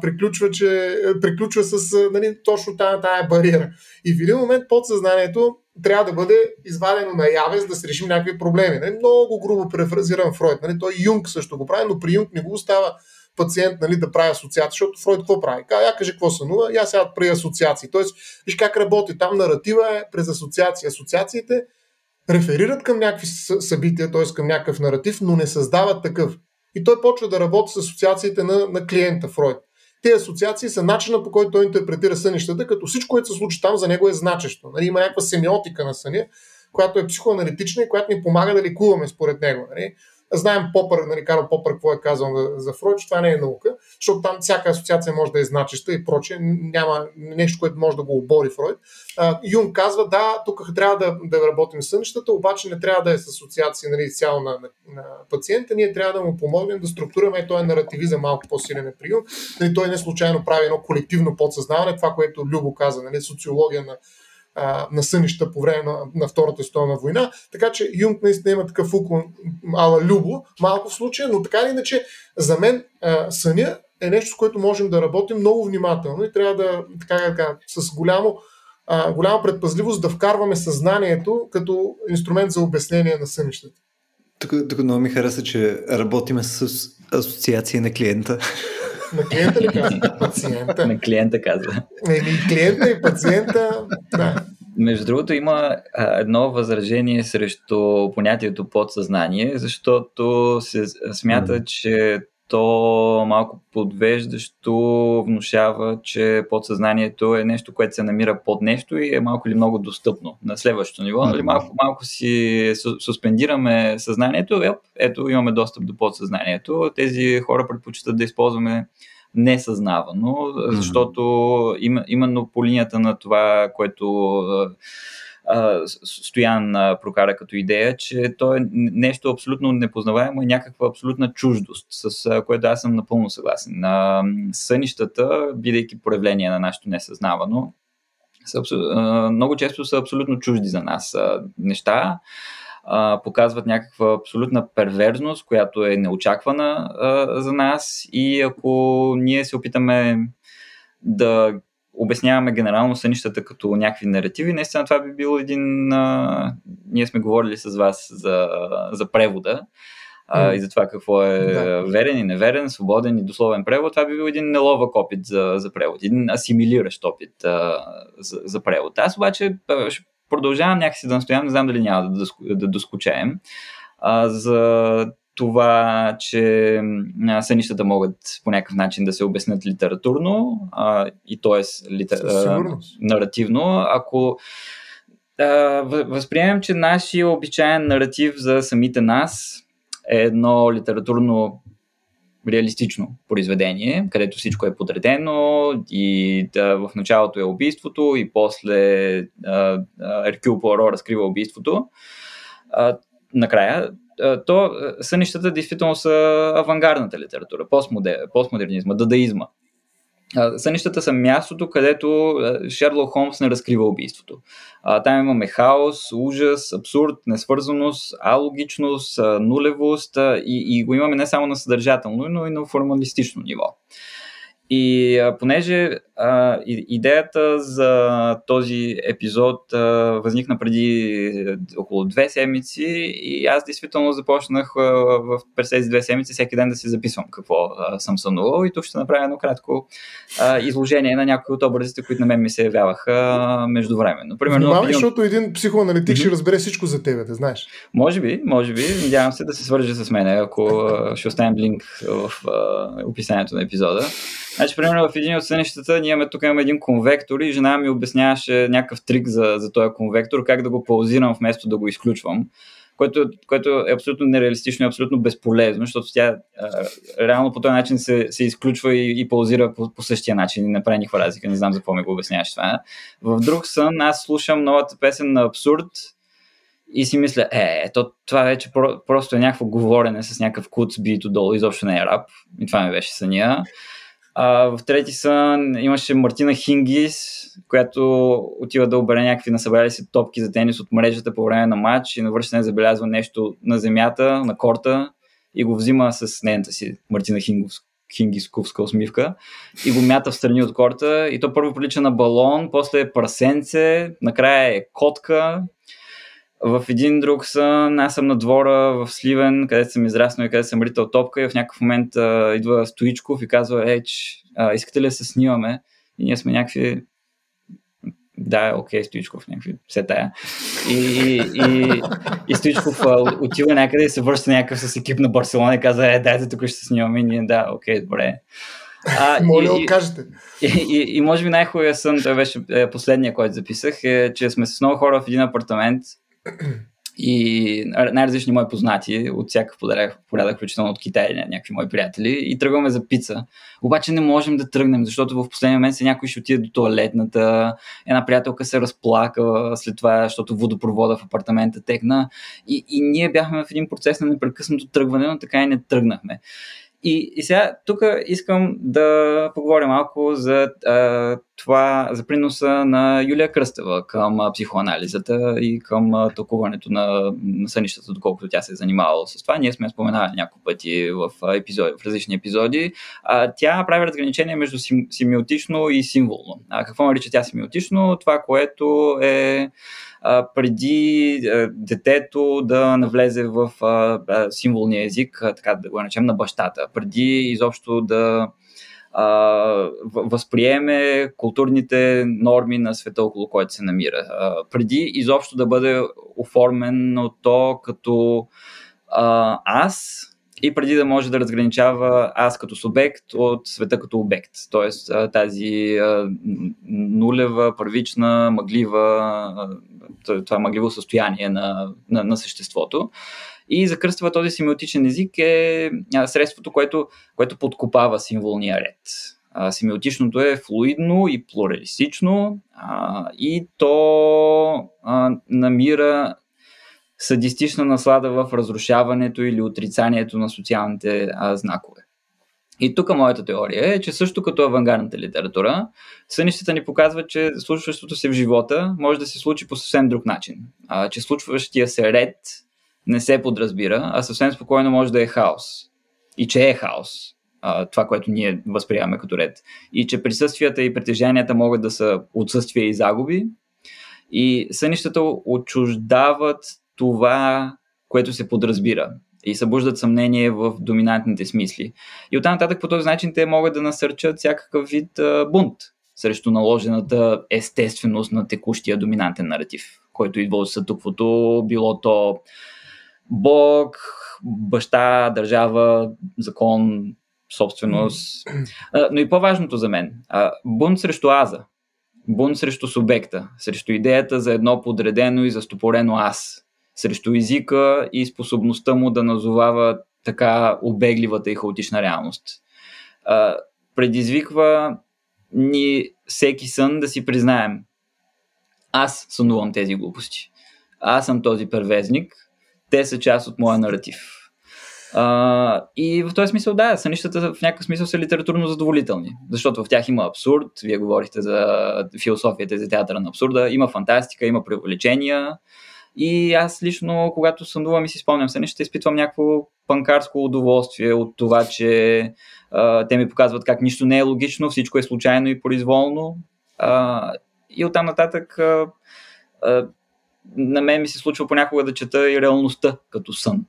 приключва с, нали, точно тая бариера. И в един момент подсъзнанието трябва да бъде извадено наяве, за да се решим някакви проблеми. Нали, много грубо префразиран Фройд. Нали, той Юнг също го прави, но при Юнг не го остава пациент, нали, да прави асоциации, защото Фройд какво прави? Я кажа какво сънува, я сега прави асоциации. Тоест, виж как работи. Там наратива е през асоциации. Асоциациите реферират към някакви събития, т.е. към някакъв наратив, но не създават такъв. И той почва да работи с асоциациите на клиента Фройд. Те асоциации са начина, по който той интерпретира сънищата, като всичко, което се случи там, за него е значещо. Нали, има някаква семиотика на съня, която е психоаналитична и която ни помага да лекуваме според него. Нали. Знаем Пъпър, нали, Карл Пъпър, какво е казал за Фройд, че това не е наука, защото там всяка асоциация може да е значеща и прочее. Няма нещо, което може да го обори Фройд. Юнг казва, да, тук трябва да работим с сънищата, обаче не трябва да е с асоциация, нали, цяло на пациента. Ние трябва да му помогнем да структураме този наративизъм малко по-силен при Юнг. Нали, той не случайно прави едно колективно подсъзнаване, това, което Любо каза, нали, социология на сънища по време на Втората световна война. Така че Юнг наистина има такъв уклон ала Любо, малко в случая, но така или иначе за мен съня е нещо, с което можем да работим много внимателно и трябва да с голяма предпазливост да вкарваме съзнанието като инструмент за обяснение на сънищата. Тук много ми хареса, че работиме с асоциации на клиента. На клиента ли казва? Пациента. На клиента казва. И клиента, и пациента. Да. Между другото, има едно възражение срещу понятието подсъзнание, защото се смята, че то малко подвеждащо внушава, че подсъзнанието е нещо, което се намира под нещо и е малко или много достъпно на следващото ниво. Нали? Малко си суспендираме съзнанието, ето имаме достъп до подсъзнанието. Тези хора предпочитат да използваме несъзнавано, защото именно по линията на това, което Стоян прокара като идея, че то е нещо абсолютно непознаваемо и някаква абсолютна чуждост, с което аз съм напълно съгласен. Сънищата, бидейки проявление на нашето несъзнавано, много често са абсолютно чужди за нас неща, показват някаква абсолютна перверзност, която е неочаквана за нас, и ако ние се опитаме да обясняваме генерално сънищата като някакви наративи, наистина това би бил един... Ние сме говорили с вас за превода и за това какво е верен и неверен, свободен и дословен превод. Това би бил един неловък опит за превод, един асимилиращ опит за превод. Аз обаче ще продължавам някакси да настоявам, не знам дали няма да доскучаем, за това, че сънищата могат по някакъв начин да се обяснят литературно, и т.е. наративно. Ако възприемем, че нашия обичаен наратив за самите нас е едно литературно реалистично произведение, където всичко е подредено и в началото е убийството и после Еркюл Пуаро разкрива убийството, накрая то сънищата действително са авангардната литература, постмодернизма, дадаизма. Сънищата са мястото, където Шерлок Холмс не разкрива убийството. Там имаме хаос, ужас, абсурд, несвързаност, алогичност, нулевост, и го имаме не само на съдържателно, но и на формалистично ниво. И понеже идеята за този епизод възникна преди около 2 седмици и аз действително започнах през тези 2 седмици всеки ден да си записвам какво съм сънувал, и тук ще направя едно кратко изложение на някои от образите, които на мен ми се явяваха междувременно. Внимавай, защото един психоаналитик ще разбере всичко за тебе, да знаеш. Може би. Надявам се да се свържа с мене, ако ще оставим линк в описанието на епизода. Значи, примерно в един от сънищата ние имаме един конвектор и жена ми обясняваше някакъв трик за този конвектор, как да го паузирам вместо да го изключвам, което е абсолютно нереалистично и абсолютно безполезно, защото тя реално по този начин се изключва и паузира по същия начин и не прави никаква разлика, не знам за какво ми го обясняваш това. В друг сън аз слушам новата песен на Абсурд и си мисля, това вече просто е някакво говорене с някакъв куц бит отдолу, изобщо не е рап, и това ми беше съня. В трети сън имаше Мартина Хингис, която отива да обере някакви насъбрали се топки за тенис от мрежата по време на матч и навършене забелязва нещо на земята, на корта, и го взима с нейната си Мартина Хингисковска усмивка и го мята в страни от корта, и то първо прилича на балон, после е прасенце, накрая е котка. В един друг сън аз съм на двора в Сливен, където съм израснал и където съм ритал топка, и в някакъв момент идва Стоичков и казва, искате ли да се снимаме? И ние сме някакви... Да, окей, Стоичков, някакви все тая. И Стоичков отива някъде и се връща някакъв с екип на Барселона и казва, дайте тук ще се снимаме. И ние, да, окей, добре. Моля, откажете. И може би най-хубавия сън, той беше последния, който записах, е, че сме с много хора в един апартамент и най-различни мои познати от всякакъв порядък, включително от Китай, някакви мои приятели, и тръгваме за пица. Обаче не можем да тръгнем, защото в последния момент някой ще отиде до тоалетната, една приятелка се разплака след това, защото водопровода в апартамента текна, и ние бяхме в един процес на непрекъснато тръгване, но така и не тръгнахме. И сега тук искам да поговоря малко за това, за приноса на Юлия Кръстева към психоанализата и към тълкуването на сънищата, доколкото тя се е занимавала с това. Ние сме споменали няколко пъти в различни епизоди. Тя прави разграничение между семиотично и символно. Какво нарича тя семиотично? Това, което е преди детето да навлезе в символния език, така да го наречем, на бащата, преди изобщо да възприеме културните норми на света, около който се намира, преди изобщо да бъде оформено то като аз, и преди да може да разграничава аз като субект от света като обект. Тоест тази нулева, първична, мъглива, това мъгливо състояние на съществото. И за Кръстева този семиотичен език е средството, което подкопава символния ред. Семиотичното е флуидно и плуралистично, и то намира садистична наслада в разрушаването или отрицанието на социалните знакове. И тук моята теория е, че също като авангардната литература, сънищата ни показват, че случващото се в живота може да се случи по съвсем друг начин. Че случващия се ред не се подразбира, а съвсем спокойно може да е хаос. И че е хаос това, което ние възприемаме като ред. И че присъствията и притежанията могат да са отсъствия и загуби. И сънищата отчуждават това, което се подразбира, и събуждат съмнение в доминантните смисли. И оттам нататък по този начин те могат да насърчат всякакъв вид бунт срещу наложената естественост на текущия доминантен наратив, който идва от статуквото, било то Бог, баща, държава, закон, собственост. Но и по-важното за мен, бунт срещу аза, бунт срещу субекта, срещу идеята за едно подредено и застопорено аз, срещу езика и способността му да назовава така обегливата и хаотична реалност. Предизвиква ни всеки сън да си признаем: аз сънувам тези глупости, аз съм този первезник, те са част от моя наратив. И в този смисъл, да, сънищата в някакъв смисъл са литературно задоволителни, защото в тях има абсурд. Вие говорихте за философията, за театъра на абсурда, има фантастика, има преувеличения. И аз лично, когато сънувам и си спомням сънищата, изпитвам някакво панкарско удоволствие от това, че те ми показват как нищо не е логично, всичко е случайно и произволно. И оттам нататък на мен ми се случва понякога да чета и реалността като сън.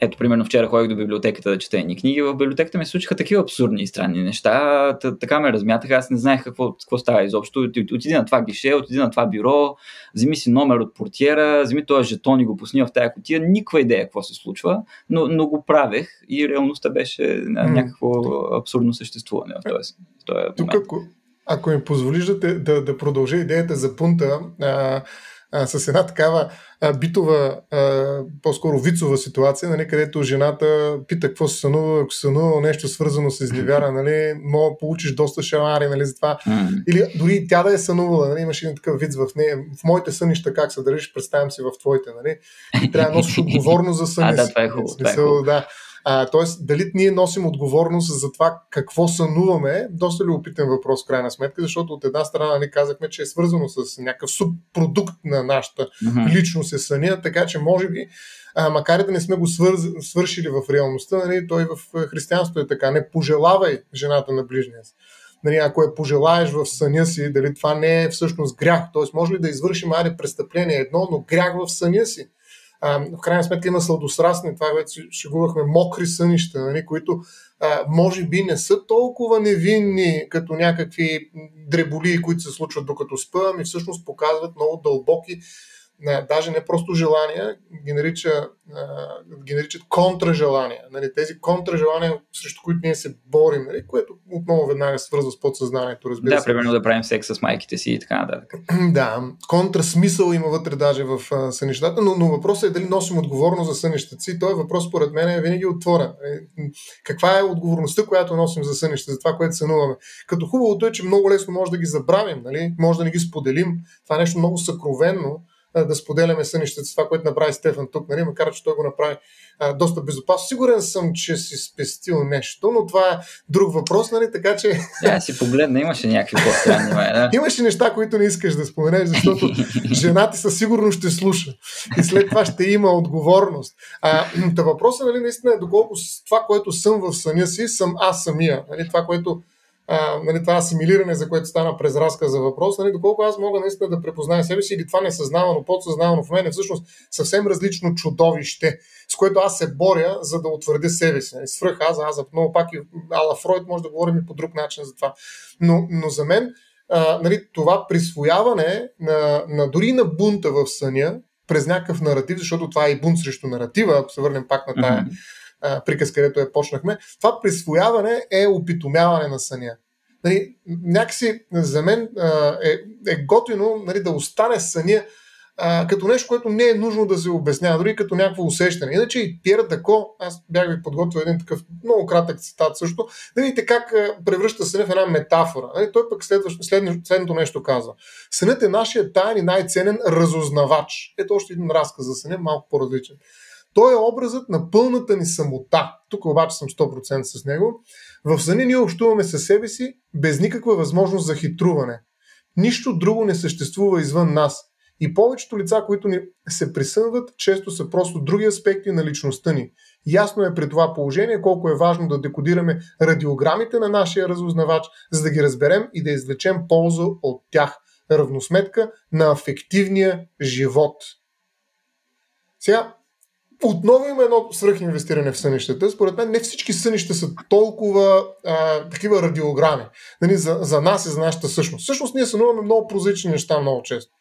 Ето, примерно, вчера ходих до библиотеката да чета едни книги. В библиотеката ми случиха такива абсурдни и странни неща. Така ме размятах, аз не знаех какво става изобщо. Отиди на това гише, отиди на това бюро, вземи си номер от портиера, вземи този жетон и го пусни в тая кутия. Никаква идея какво се случва, но го правех и реалността беше някакво абсурдно съществуване в този момент. Тук, ако ми позволиш да продължа идеята за пунта, с една такава битова, по-скоро вицова ситуация, нали, където жената пита какво се сънува, ако се сънува нещо свързано с изневяра, нали, мога да получиш доста шамари, нали, за това. Или дори тя да е сънувала, нали, имаш един такъв виц в нея: в моите сънища как се държиш, представям си в твоите, нали. Трябва да носиш отговорност за сънища. Да, това е хубаво. Тоест, дали ние носим отговорност за това какво сънуваме, доста любопитен въпрос в крайна сметка, защото от една страна ни казахме, че е свързано с някакъв субпродукт на нашата личност е съня, така че може би, макар и да не сме го свършили в реалността, нали, той в християнството е така: не пожелавай жената на ближния си. Нали, ако я пожелаеш в съня си, дали това не е всъщност грях? Тоест, може ли да извършим престъпление едно, но грях в съня си? В крайна сметка има сладострастни, това вече шегувахме, мокри сънища, нали, които може би не са толкова невинни като някакви дреболии, които се случват докато спъвам, и всъщност показват много дълбоки не, даже не просто желания, ги наричат контражелания. Нали, тези контражелания, срещу които ние се борим, нали, което отново веднага свързва с подсъзнанието, разбира се. Да, примерно да правим секс с майките си и така нататък. Да, контрасмисъл има вътре даже в сънищата, но въпросът е дали носим отговорност за сънищата си. Той въпрос, според мен, е винаги отворен. Каква е отговорността, която носим за сънищата, за това, което сънуваме? Като хубавото е, че много лесно може да ги забравим, нали? Може да не ги споделим. Това е нещо много съкровенно. Да споделяме сънищата с това, което направи Стефан тук, нали? Макар че той го направи доста безопасно. Сигурен съм, че си спестил нещо, но това е друг въпрос, нали? Така че... Да, си погледна, имаше някакви по-странни. Да? Имаше неща, които не искаш да споменеш, защото жената със сигурност ще слуша и след това ще има отговорност. Та въпросът, нали, наистина е доколко това, което съм в съня си, съм аз самия. Нали? Това, което това асимилиране, за което стана през разказ за въпрос, нали, доколко аз мога наистина да препозная себе си или това несъзнавано, подсъзнавано в мен е всъщност съвсем различно чудовище, с което аз се боря, за да утвърдя себе си. Нали, свръх аз, много пак и ала Фройд, може да говорим и по друг начин за това. Но за мен нали, това присвояване на дори на бунта в съня през някакъв наратив, защото това е и бунт срещу наратива, ако се върнем пак на тая приказ, където я почнахме. Това присвояване е опитомяване на съня. Нали, някакси за мен е готино, нали, да остане съня като нещо, което не е нужно да се обяснява, дори като някакво усещане. Иначе и Пьер Дако, аз бях ви подготвил един такъв много кратък цитат също, да видите как превръща съня в една метафора. Нали, той пък следното нещо казва. Сънят е нашия таен и най-ценен разузнавач. Ето още един разказ за съня, малко по-различен. Той е образът на пълната ни самота. Тук обаче съм 100% с него. В съня ние общуваме със себе си без никаква възможност за хитруване. Нищо друго не съществува извън нас. И повечето лица, които ни се присънват, често са просто други аспекти на личността ни. Ясно е при това положение колко е важно да декодираме радиограмите на нашия разузнавач, за да ги разберем и да извлечем полза от тях. Равносметка на афективния живот. Сега, отново има едно свръхинвестиране в сънищата. Според мен не всички сънища са толкова такива радиограми. Нали, за нас и за нашата същност. Всъщност ние сънуваме много прозични неща много често.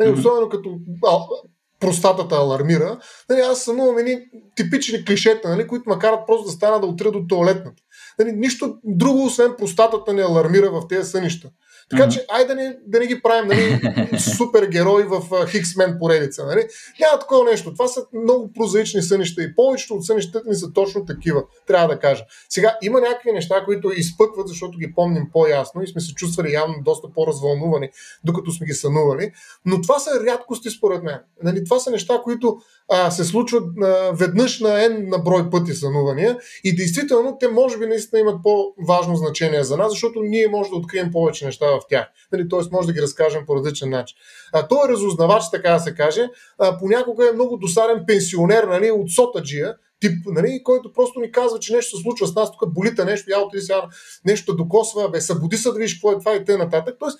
Нали, особено като простатата алармира. Нали, аз сънувам едни типични клишета, нали, които ме карат просто да стана да отида до тоалетната. Нали, нищо друго, освен простатата не алармира в тези сънища. Така че, айде да не ги правим, нали, супергерои в Хиксмен поредица. Нали. Няма такова нещо. Това са много прозаични сънища и повечето от сънищата ни са точно такива, трябва да кажа. Сега, има някакви неща, които изпъкват, защото ги помним по-ясно и сме се чувствали явно доста по-развълнувани, докато сме ги сънували. Но това са рядкости, според мен. Нали, това са неща, които се случват веднъж на N на брой пъти сънувания и действително те може би наистина имат по-важно значение за нас, защото ние може да открием повече неща в тях. Нали, т.е. може да ги разкажем по различен начин. Той е разузнавач, така да се каже, понякога е много досаден пенсионер, нали, от сотаджия, тип, нали, който просто ни казва, че нещо се случва с нас, тук болита нещо, я отиди сега нещо докосва, бе, събуди се да видиш какво е това и т.н. Тоест,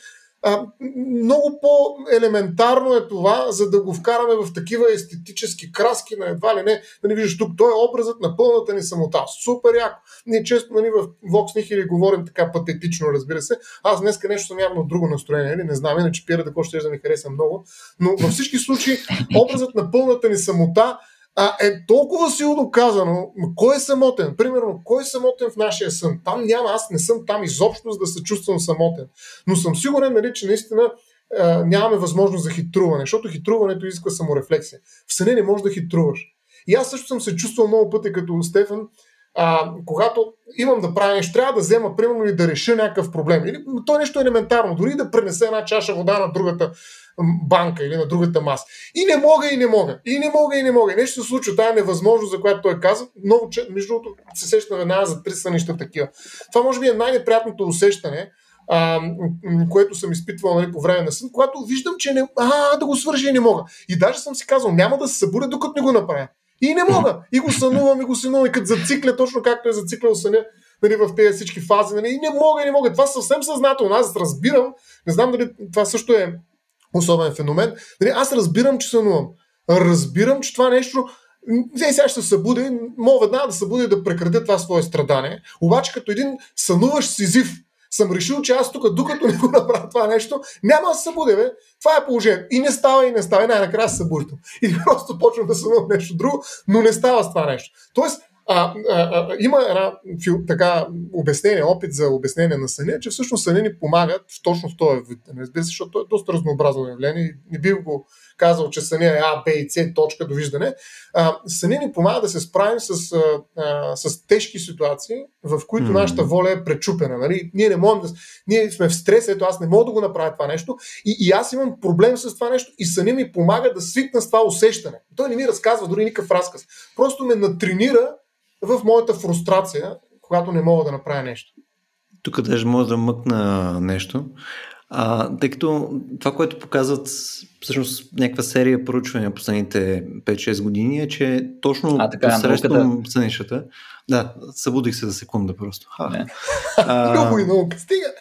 много по-елементарно е това, за да го вкараме в такива естетически краски на едва ли не, да не виждаш тук. Той е образът на пълната ни самота. Супер яко. Ние често, нали, в Вокснихили говорим така патетично, разбира се. Аз днеска нещо съм явно друго настроение, не знам, иначе Пьер Дако ще да ми хареса много. Но във всички случаи образът на пълната ни самота е толкова силно казано. Кой е самотен? Примерно, кой е самотен в нашия сън? Там няма, аз не съм там изобщо, за да се чувствам самотен. Но съм сигурен, нали, че наистина нямаме възможност за хитруване, защото хитруването изисква саморефлексия. В съня не можеш да хитруваш. И аз също съм се чувствал много пъти като Стефан, когато имам да правя нещо, трябва да взема, примерно, или да реша някакъв проблем. Или то е нещо елементарно, дори да пренеса една чаша вода на другата банка или на другата маса. И не мога. Нещо се случва, тая невъзможност, за която той каза. Много, между другото, се сещам веднага за три сънища такива. Това може би е най-неприятното усещане, което съм изпитвал, нали, по време на сън, когато виждам, че да го свържа и не мога. И даже съм си казал, няма да се събудя, докато не го направя. И не мога. И го сънувам. И като зацикля, точно както е зациклял съня, нали, в тези всички фази. Нали, и не мога. Това съвсем съзнателно. Аз разбирам. Не знам дали това също е особен феномен. Нали, аз разбирам, че сънувам. Разбирам, че това нещо... Сега ще се събуди. Мога веднага да се събуди и да прекратя това свое страдание. Обаче като един сънуващ Сизиф, съм решил, че аз тук, докато не го направя това нещо, няма да се събудя, бе. Това е положение. И не става, и най-накрая се събуждам. И просто почвам да съмвам нещо друго, но не става с това нещо. Тоест, има една така обяснение, опит за обяснение на съня, че всъщност съня ни помагат точно в този вид. Разбира се, защото той е доста разнообразно явление и не бих го казал, че съня е А, Б и С, точка, довиждане. Съня ни помага да се справим с тежки ситуации, в които нашата воля е пречупена. Нали? Ние сме в стрес, ето аз не мога да го направя това нещо и аз имам проблем с това нещо и съня ми помага да свикна с това усещане. Той не ми разказва дори никакъв разказ. Просто ме натренира в моята фрустрация, когато не мога да направя нещо. Тук даже мога да мъкна нещо. Тъй като това, което показват всъщност някаква серия проучвания последните 5-6 години е, че точно посредством сънищата... Да, събудих се за секунда просто. Любо и наука, стига!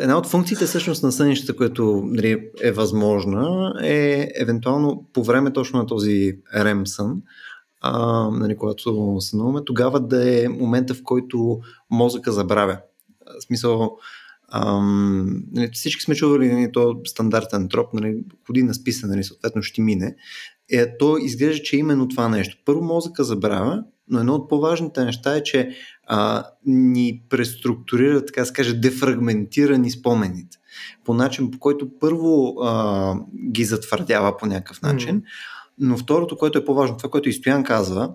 Една от функциите всъщност на сънищата, което е възможна, е евентуално по време точно на този REM сън, когато сънуваме, тогава да е момента, в който мозъка забравя. В смисъл, всички сме чували то стандартен троп, ходи на списа, съответно ще мине. То изглежда, че именно това нещо. Първо мозъка забравя, но едно от по-важните неща е, че ни преструктурира, така да се каже, дефрагментирани спомените. По начин, по който първо ги затвърдява по някакъв начин, но второто, което е по-важно, това, което и Стоян казва,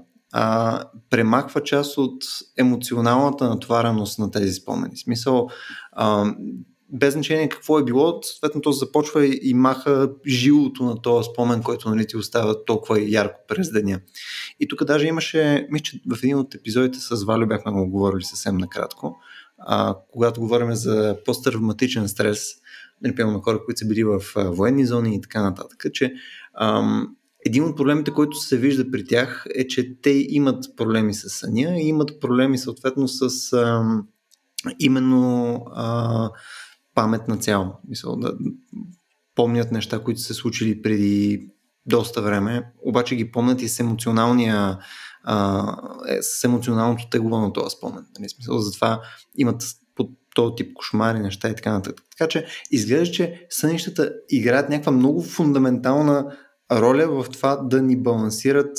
премахва част от емоционалната натовареност на тези спомени. В смисъл, без значение какво е било, съответно то започва и маха жилото на този спомен, който ти остава толкова ярко през деня. И тук даже имаше, мисля, че в един от епизодите с Валю бяхме го говорили съвсем накратко, когато говорим за посттравматичен стрес, на хора, които са били в военни зони и така нататък, че един от проблемите, който се вижда при тях е, че те имат проблеми с съня и имат проблеми съответно с памет на цяло. Мисля, да помнят неща, които са случили преди доста време, обаче ги помнят и с емоционалното тегло на този спомен. Смисъл, затова имат под този тип кошмари, неща и така нататък. Така че изглежда, че сънищата играят някаква много фундаментална роля в това да ни балансират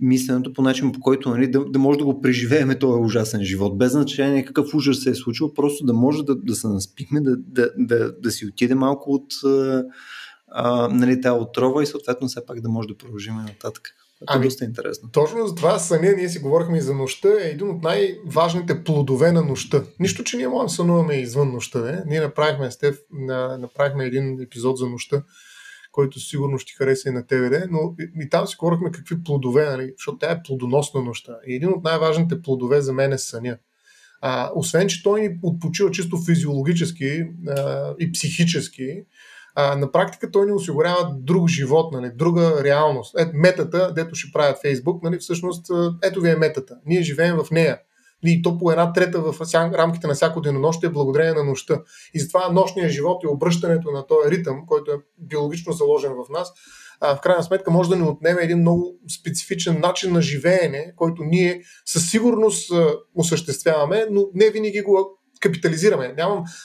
мисленето по начин, по който да може да го преживеем този ужасен живот. Без значение какъв ужас се е случил, просто да може да се наспихме, да си отиде малко от тази отрова и съответно все пак да може да продължим нататък. Това е доста интересно. Точно за това съня, ние си говорихме и за нощта, е един от най-важните плодове на нощта. Нищо, че ние можем да сънуваме извън нощта. Ние направихме с теб, направихме един епизод за нощта, който сигурно ще хареса и на ТВД, но и там си говорихме какви плодове, защото тя е плодоносна нощта. И един от най-важните плодове за мен е съня. Освен, че той ни отпочива чисто физиологически и психически, на практика той ни осигурява друг живот, друга реалност. Ето метата, дето ще правят Фейсбук, всъщност ето ви е метата. Ние живеем в нея. И то по една трета в рамките на всяко денонощие е благодарение на нощта. И затова нощния живот и обръщането на този ритъм, който е биологично заложен в нас, в крайна сметка може да ни отнеме един много специфичен начин на живеене, който ние със сигурност осъществяваме, но не винаги го капитализираме.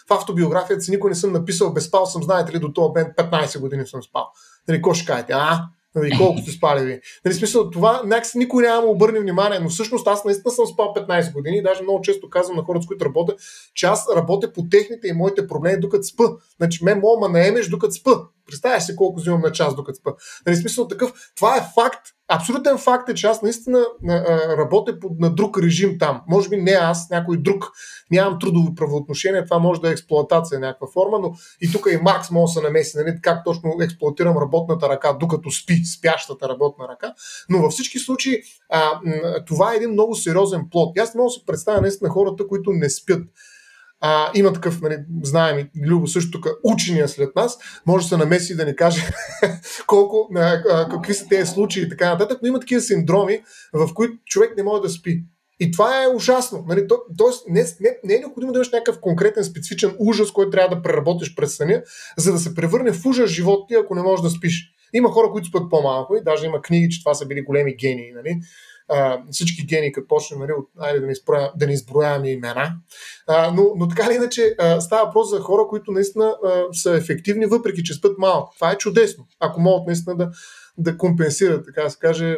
В автобиографията си никой не съм написал "Безспал съм, знаете ли, до този момент 15 години съм спал". Какво ще кажете? И колко сте спали ви. Смисъл, това някакси никой няма да обърне внимание, но всъщност аз наистина съм спал 15 години и даже много често казвам на хората, с които работя, че аз работя по техните и моите проблеми, докато спа. Мен мога да ме наемеш, докато спа. Представяш си колко взимам на час, докато спа. Смисъл, такъв, това е факт. Абсолютен факт е, че аз наистина работя на друг режим там. Може би не аз, някой друг. Нямам трудово правоотношение, това може да е експлоатация някаква форма, но и тук и Маркс може да се намеси, как точно експлоатирам работната ръка, докато спи, спящата работна ръка. Но във всички случаи това е един много сериозен плод. Аз не мога да се представя наистина хората, които не спят. Има такъв, знаем и Любо също тук, учения след нас, може да се намеси да ни каже какви са тези случаи и така нататък, но има такива синдроми, в които човек не може да спи. И това е ужасно. Тоест, не е необходимо да имаш някакъв конкретен специфичен ужас, който трябва да преработиш през съня, за да се превърне в ужас живот ти, ако не можеш да спиш. Има хора, които спят по-малко и даже има книги, че това са били големи гении, всички гени, като почнем, нали, айде да не изброяваме имена. Но така или иначе става въпрос за хора, които наистина са ефективни, въпреки че спят малко. Това е чудесно. Ако могат наистина да компенсират, така да се каже,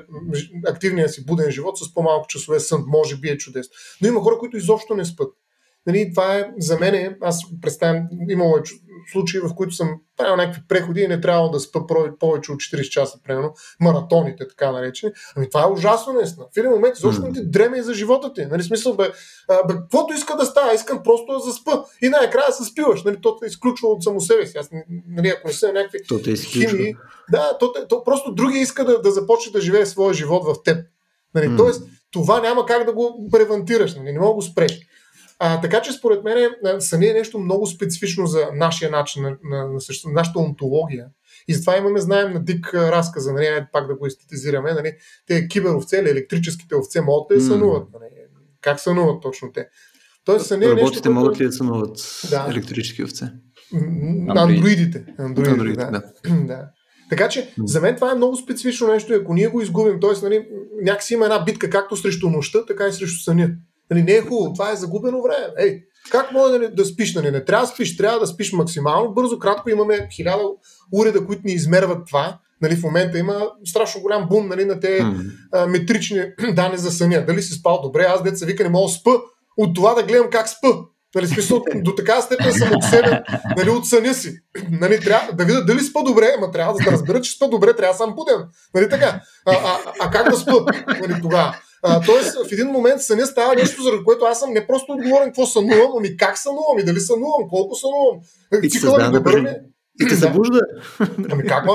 активния си буден живот с по-малко часове сън, може би е чудесно. Но има хора, които изобщо не спят. Нали, това е за мен, аз представям, имало е случаи, в които съм правил някакви преходи и не трябва да спа повече от 40 часа, примерно, маратоните, така наречени. Ами това е ужасно наистина. В един момент изобщо не ти дреме и за живота ти. Нали, смисъл, каквото иска да става, искам просто да заспа. И най-накрая се спиваш. Нали, то те изключва от само себе си. Аз, нали, ако не са някакви химии, да, то просто другия иска да започне да живее своя живот в теб. Нали, Тоест, това няма как да го превентираш, нали, не мога да го спреш. Така че според мен сън е нещо много специфично за нашия начин, на нашата онтология. И затова знаем на дик разказа, нали, пак да го естетизираме, нали, те киберовце или електрическите овце могат да сънуват. Нали, как сънуват точно те? Тоест, сън е нещо, роботите могат ли да сънуват електрически овце? Андроидите. Да. Така че за мен това е много специфично нещо, ако ние го изгубим, т.е. нали, някакси има една битка както срещу нощта, така и срещу съня. Нали, не е хубаво, това е загубено време. Ей, как може да спиш? Нали? Не трябва да спиш, трябва да спиш максимално бързо. Кратко, имаме 1000 уреда, които ни измерват това. Нали, в момента има страшно голям бум, нали, на те метрични данни за съня. Дали си спал добре? Аз деца вика, не мога да спа от това да гледам как спа. Нали, смисъл, до така степен съм обсебен, нали, от съня си. Нали, трябва да видя дали спа добре, ама трябва да разбера, че спа добре, трябва да съм буден. Нали, така. А как да спа, нали, тогава? Тоест, в един момент съня става нещо, заради което аз съм не просто отговорен какво сънувам, ами как сънувам и дали сънувам, колко сънувам. Цикъла ми добър ли? И те събужда. Ами как?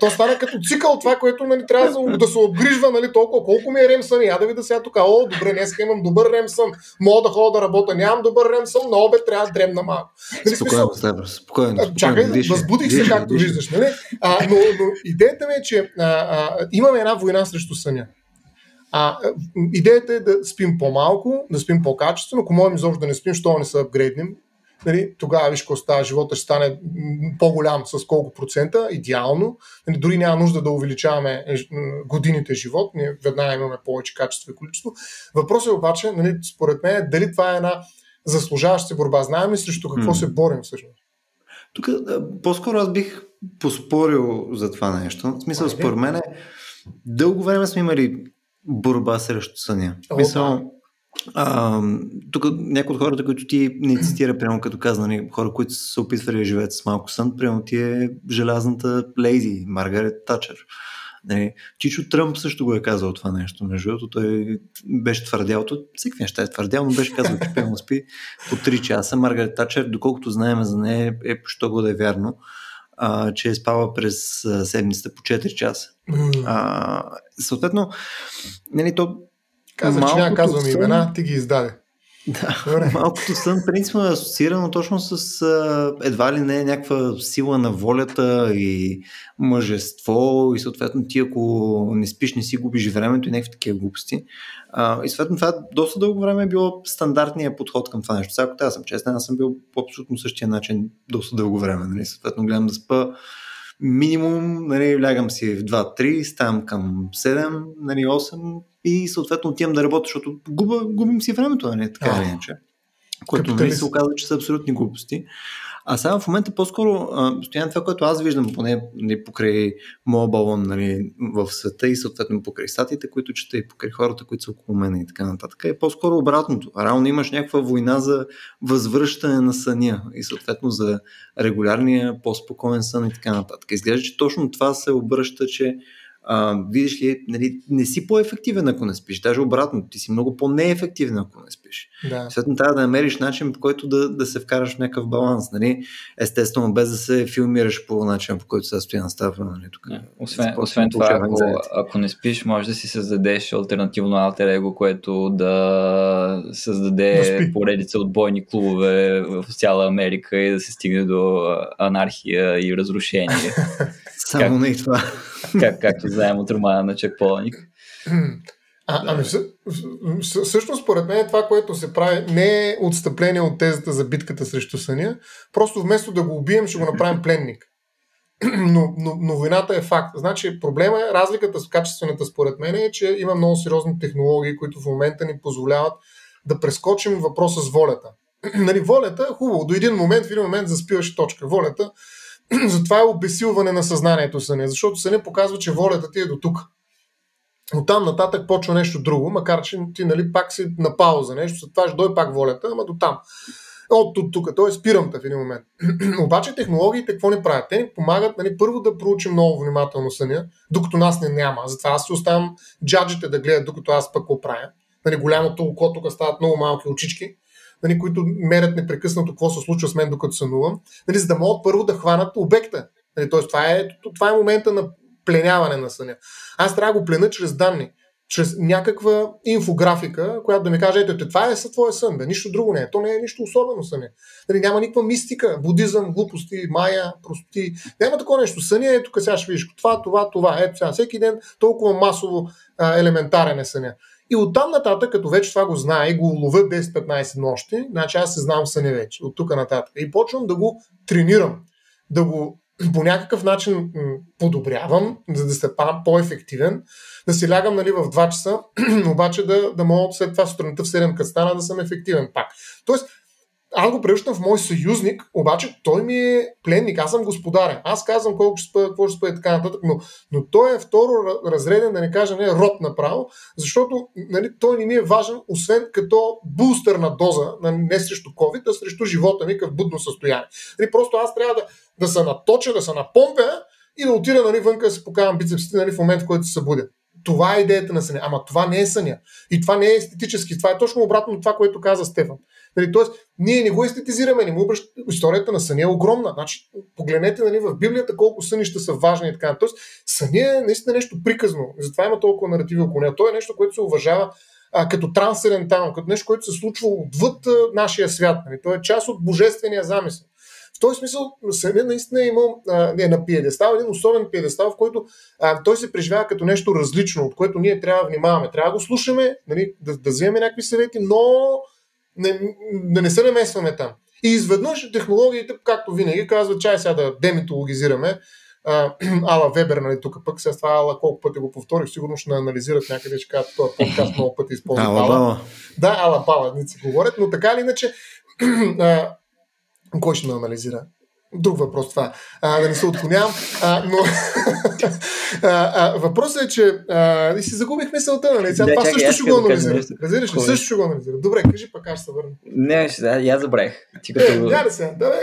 То стана като цикъл това, което, нали, трябва да се обгрижва, нали, толкова колко ми е рем сън. Я да видя сега тук. О, добре, днес имам добър рем сън. Мога да ходя да работя. Нямам добър рем сън, на обед трябва да дремна малко. Нали, спокойно. Чакай, възбудих се, както виждаш. Нали? Но идеята ми е, че имаме една война срещу съня. Идеята е да спим по-малко, да спим по-качествено, ако можем изобщо да не спим, защото не се апгрейднем, нали, тогава виж какво става, живота ще стане по-голям с колко процента, идеално, нали, дори няма нужда да увеличаваме годините живот, ние веднага имаме повече качество и количество. Въпросът е обаче, нали, според мен, е дали това е една заслужаваща се борба, знаем ли срещу какво се борим всъщност? Тук по-скоро аз бих поспорил за това нещо, в смисъл според мен дълго време сме имали борба срещу съня. Мисъл, тук някои от хората, които ти не цитира, прямо като казани, хора, които се опитвали да живеят с малко сън, прямо ти е желязната лейзи, Маргарет Тачър. Чичо Тръмп също го е казал това нещо. Между другото, той беше твърдял, всеки неща е твърдял, но беше казал, че пълно спи по 3 часа. Маргарет Тачър, доколкото знаем за нея, е що го да е вярно, че е спала през седмицата по 4 часа. Съответно, нали, то каза, че няма казвам имена, ти ги издаде. Да, малкото сън принципно е асоциирано точно с едва ли не някаква сила на волята и мъжество и съответно ти ако не спиш, не си губиш времето и някакви такива глупости. И съответно това доста дълго време е било стандартният подход към това нещо. Сега, ако аз съм честен, аз съм бил по абсолютно същия начин доста дълго време. Нали? Съответно гледам да спа минимум, нали, лягам си в 2-3, ставам към 7, нали, 8 и съответно отивам да работя, защото губим си времето, нали, така или иначе. Което нали, се оказва, че са абсолютни глупости. А сега в момента по-скоро постоянно това, което аз виждам, поне нали, покрай моя балон, нали, в света и съответно покрай статиите, които чета и покрай хората, които са около мен и така нататък, е по-скоро обратното. Реално имаш някаква война за възвръщане на съня и съответно за регулярния, по-спокоен сън и така нататък. Изглежда, че точно това се обръща, че видиш ли, нали, не си по-ефективен, ако не спиш. Даже обратно, ти си много по-неефективен, ако не спиш. Да. Съответно, трябва да намериш начин, по който да се вкараш в някакъв баланс. Нали? Естествено, без да се филмираш по начин, по който се стоя на става. Нали, освен това, ако не спиш, може да си създадеш алтернативно алтер его, което да създаде поредица от бойни клубове в цяла Америка и да се стигне до анархия и разрушение. Само не и това. Както знаем от романа на Чак Поланик. Всъщност, според мен, това, което се прави, не е отстъпление от тезата за битката срещу съня. Просто вместо да го убием, ще го направим пленник. Но войната е факт. Значи проблема е, разликата с качествената според мен е, че има много сериозни технологии, които в момента ни позволяват да прескочим въпроса с волята. Нали, волята е хубаво. До един момент, в един момент заспиваш точка. Волята, затова е обесилване на съзнанието Съне, защото Съне показва, че волята ти е до тук. Оттам нататък почва нещо друго, макар че ти, нали, пак си на пауза нещо, след това ще дой пак волята, ама до там. От тук, т.е. спирам те в един момент. Обаче технологиите какво ни правят? Те ни помагат, нали, първо да проучим много внимателно съня, докато нас не няма. Затова аз си оставям джаджите да гледат, докато аз пък го правя. Нали, голямото око, тук стават много малки очички, нали, които мерят непрекъснато какво се случва с мен, докато сънувам, нали, за да могат първо да хванат обекта. Нали, т.е. това е момента на пленяване на съня. Аз трябва да го плена чрез данни, чрез някаква инфографика, която да ми каже, ето, това е твоя сън, бе, нищо друго не е. То не е нищо особено съне. Нали, няма никаква мистика, будизъм, глупости, майя, простоти. Няма такова нещо. Съня е, тук сега ще видиш това. Ето сега, всеки ден толкова масово елементарен е съня. И оттам нататък, като вече това го знае и го ловя 10-15 нощи, значи аз се знам съня вече, от тук нататък. И почвам да го тренирам, да го по някакъв начин подобрявам, за да се пам по-ефективен, да си лягам, нали, в 2 часа, обаче да мога след това сутринта в 7 къд стана да съм ефективен пак. Тоест, аз го превръщам в мой съюзник, обаче той ми е пленник, аз съм господарен. Аз казвам колко ще спа, какво ще спа и така нататък, но той е второ разреден, да не кажа, не е роб направо, защото, нали, той не ми е важен, освен като бустерна доза, не срещу COVID, а срещу живота ми към будно състояние. Нали, просто аз трябва да се наточа, да се напомпя и да отида, нали, вънка да се покавам бицепсите, нали, в момент, в който се събудя. Това е идеята на съня. Ама това не е съня. И това не е естетически. Това е точно обратно на това, което каза Стефан. Нали, тоест, ние не го естетизираме, не му обръщаме. Историята на съня е огромна. Значи, погледнете, нали, в Библията колко сънища са важни и така. Тоест, съня е наистина нещо приказно. Затова има толкова наративи около нея. То е нещо, което се уважава като трансцендентално, като нещо, което се случва отвъд нашия свят. Нали. То е част от божествения замисъл. В този смисъл съня наистина има на пиедестал, един особен пиедестал, в който той се преживява като нещо различно, от което ние трябва да внимаваме. Трябва да го слушаме, нали, да вземем някакви съвети, но не се намесваме там. И изведнъж технологиите, както винаги, казват, чай сега да демитологизираме Ала Вебер, нали, тук пък, сега това Ала колко пъти го повторих, сигурно ще анализират някъде, че казват, този подкаст много пъти използват Ала. Да, Ала Бала, не си говорят, но така или иначе кой ще ме анализира? Друг въпрос това. Да не се отклонявам. Но въпросът е, че и си загубих мисълта, нали? Сега това също ще го анализира. Разбираш ли? Също ще го анализира. Добре, кажи пак, аз ще се върна. Не, аз забравих.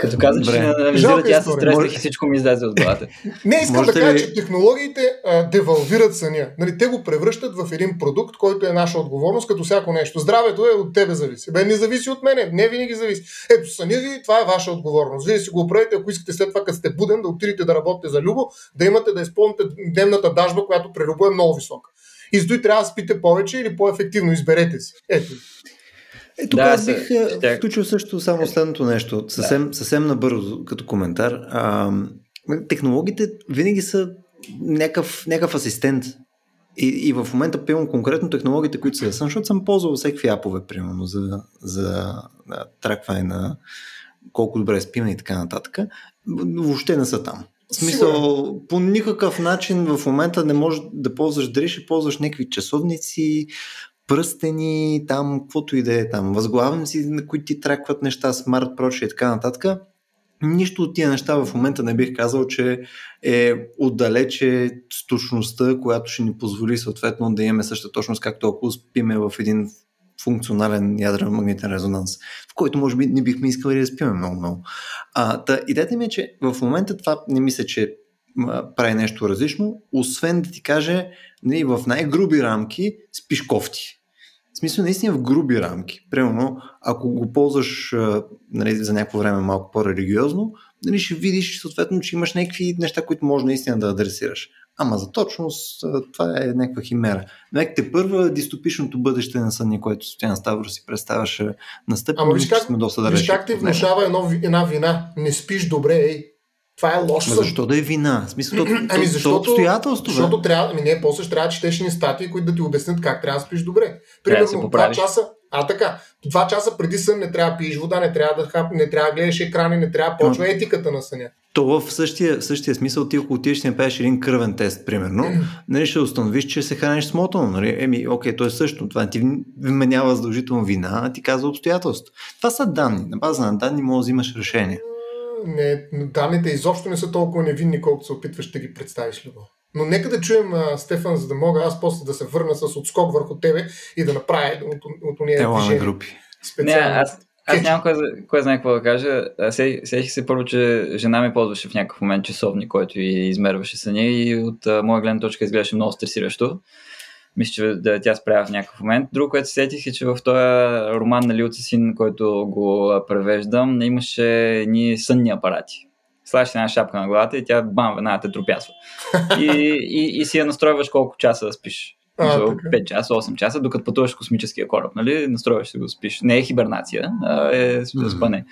Като каза, че не анализират, аз се стресах и всичко ми излезе от главата. Не, искам да кажа, че технологиите девалвират съня. Те го превръщат в един продукт, който е наша отговорност, като всяко нещо. Здравето е от тебе зависи. Бе, не зависи от мене, не винаги зависи. Ето, съня ви, това е ваша отговорност. Вие си го оправите, ако искате след това, като сте буден, да отидете да работите за любо, да имате да изпълните дневната дажба, която при любо е много висока. И затова трябва да спите повече или по-ефективно. Изберете си. Ето. Тук аз бих включил също само следното нещо. Съвсем набързо, като коментар. Технологиите винаги са някакъв асистент. И в момента пивам конкретно технологиите, които са съм, защото съм ползвал всякакви апове, примерно, за тракване на колко добре спим и така нататък, въобще не са там. В смисъл, по никакъв начин в момента не можеш да ползваш дреш и ползваш някакви часовници, пръстени, там, каквото и да е там, възглавници, на които ти тракват неща, смарт, прочие и така нататък. Нищо от тия неща в момента не бих казал, че е отдалече с точността, която ще ни позволи съответно да имаме същата точност, както ако спиме в един функционален ядрен магнитен резонанс, в който може би не бихме искали да спиме много-много. Идеята ми е, че в момента това не мисля, че прави нещо различно, освен да ти каже, не, в най-груби рамки спиш кофти. В смисъл, наистина в груби рамки. Примерно, ако го ползваш, нали, за някакво време малко по-религиозно, нали, ще видиш съответно, че имаш някакви неща, които може наистина да адресираш. Ама за точност това е някаква химера. Те първа дистопичното бъдеще на съня, което Стоян Ставрос си представяше на стъпки, но ще сме доста далече. Виж как ти внушава една вина. Не спиш добре, ей. Това е лош сън. Защо да е вина? В смисъл, защото обстоятелство. Защото трябва, после ще трябва да четеш ни статии, които да ти обяснят как трябва да спиш добре. Примерно 2 часа. Така. 2 часа преди сън не трябва да пиеш вода, не трябва да гледаш екрани, не трябва да почва етиката на съня. То в същия смисъл ти, ако отидеш и направиш един кръвен тест, примерно, нали, ще установиш, че се храниш смотано. Нали? Окей, то е също. Това ти вменява задължително вина, а ти казва обстоятелство. Това са данни. На база на данни може да взимаш решение. Не, данните изобщо не са толкова невинни, колкото се опитваш да ги представиш, Любо. Но нека да чуем Стефан, за да мога аз после да се върна с отскок върху тебе и да направя от уния движение. Специално. Аз нямам кой знае какво да кажа. Сещах се първо, че жена ми ползваше в някакъв момент часовник, който и измерваше съня, и от моя гледна точка изглеждаше много стресиращо. Мисля, че да тя спрява в някакъв момент. Друго, което сетих, е, че в този роман на Лилци Син, който го превеждам, имаше едни сънни апарати. Слагаш една шапка на главата и тя бам, веднага те тропясва. И си я настройваш колко часа да спиш. 5 часа, 8 часа, докато пътуваш космическия кораб, нали? Настройваш се го спиш. Не е хибернация, а е спане.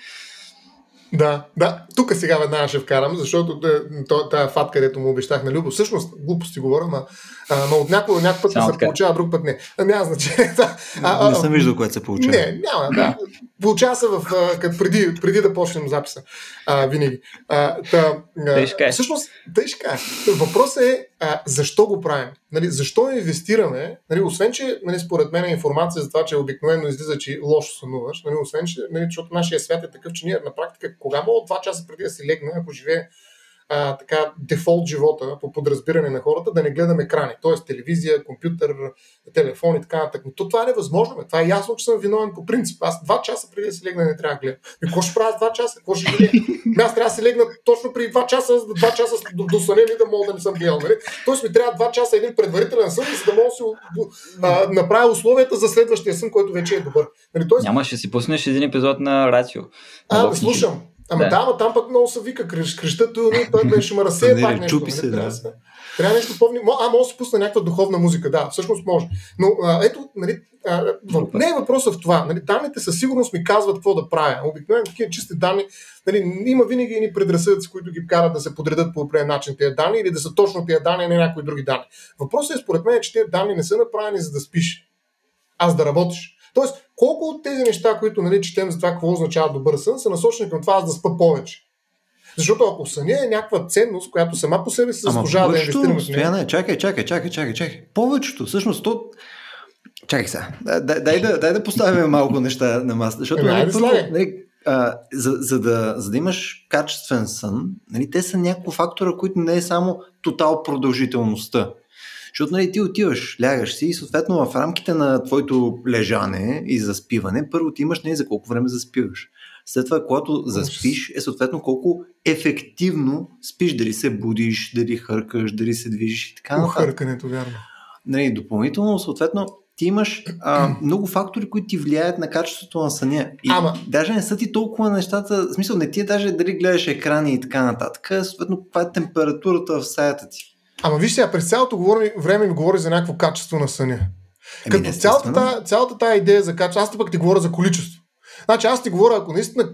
Да. Тук сега веднага ще вкарам, защото тая фатка, където му обещах на Любо, всъщност глупости говоря, но от някакъв път се получава, друг път не. Няма значение. Не съм виждал, което се получава. Не, няма, да. Получава се преди да почнем записа. Винаги. Всъщност, тежка. Въпросът е защо го правим? Нали, защо инвестираме? Нали, освен, че според мен е информация за това, че обикновено излиза, че лошо сънуваш, освен, че, защото нашия свят е такъв, че ние на практика, кога мога 2 часа преди да си легна, ако живее така дефолт живота по подразбиране на хората, да не гледам екрани, т.е. телевизия, компютър, телефон и така нататък. Но това е невъзможно. Това е ясно, че съм виновен по принцип. Аз 2 часа преди да си легна не трябва да гледам. И какво ще правя с 2 часа? Какво ще гледам? Аз трябва да си легна точно преди 2 часа, за 2 часа до съня ми да мога да не съм гледал. Нали? Тоест ми трябва 2 часа един предварителен сън, за да мога да си направя условията за следващия сън, който вече е добър. Нали? Тоест... Няма, ще си пуснеш един епизод на Рацио. Да слушам. Ама да, но там пък много се вика, креща той ще ме разсея пак нещо. Трябва нещо повни... може да се пусне някаква духовна музика, да, всъщност може. Но не е въпросът в това. Нали, данните със сигурност ми казват какво да правя. Обикновено такива чисти данни, нали, има винаги едни предразсъдъци, които ги карат да се подредат по определен начин тези данни или да са точно тези данни, а не някои други данни. Въпросът е според мен, че тези данни не са направени за да спиш, а за да работиш. Тоест, колко от тези неща, които четем за това какво означава добър сън, са насочени към това аз да спа повече. Защото ако съня е някаква ценност, която сама по себе си заслужава да инвестираме в нея. Чакай. Повечето, всъщност, то... Чакай сега. Дай да поставим малко неща на масата. Защото за да имаш качествен сън, те са няколко фактора, които не е само тотал продължителността. Защото ти отиваш, лягаш си и съответно в рамките на твоето лежане и заспиване, първо ти имаш за колко време заспиваш. След това, когато заспиш, е съответно колко ефективно спиш, дали се будиш, дали хъркаш, дали се движиш и така нататък. Хъркането, вярно. Допълнително, съответно, ти имаш много фактори, които ти влияят на качеството на съня. И даже не са ти толкова нещата, в смисъл не ти е даже дали гледаш екрани и така нататък, съответно каква е температурата в стаята ти. Ама виж сега, през цялото време ми говори за някакво качество на съня. Като цялата тая идея за качество, аз пък ти говоря за количество. Значи аз ти говоря, ако наистина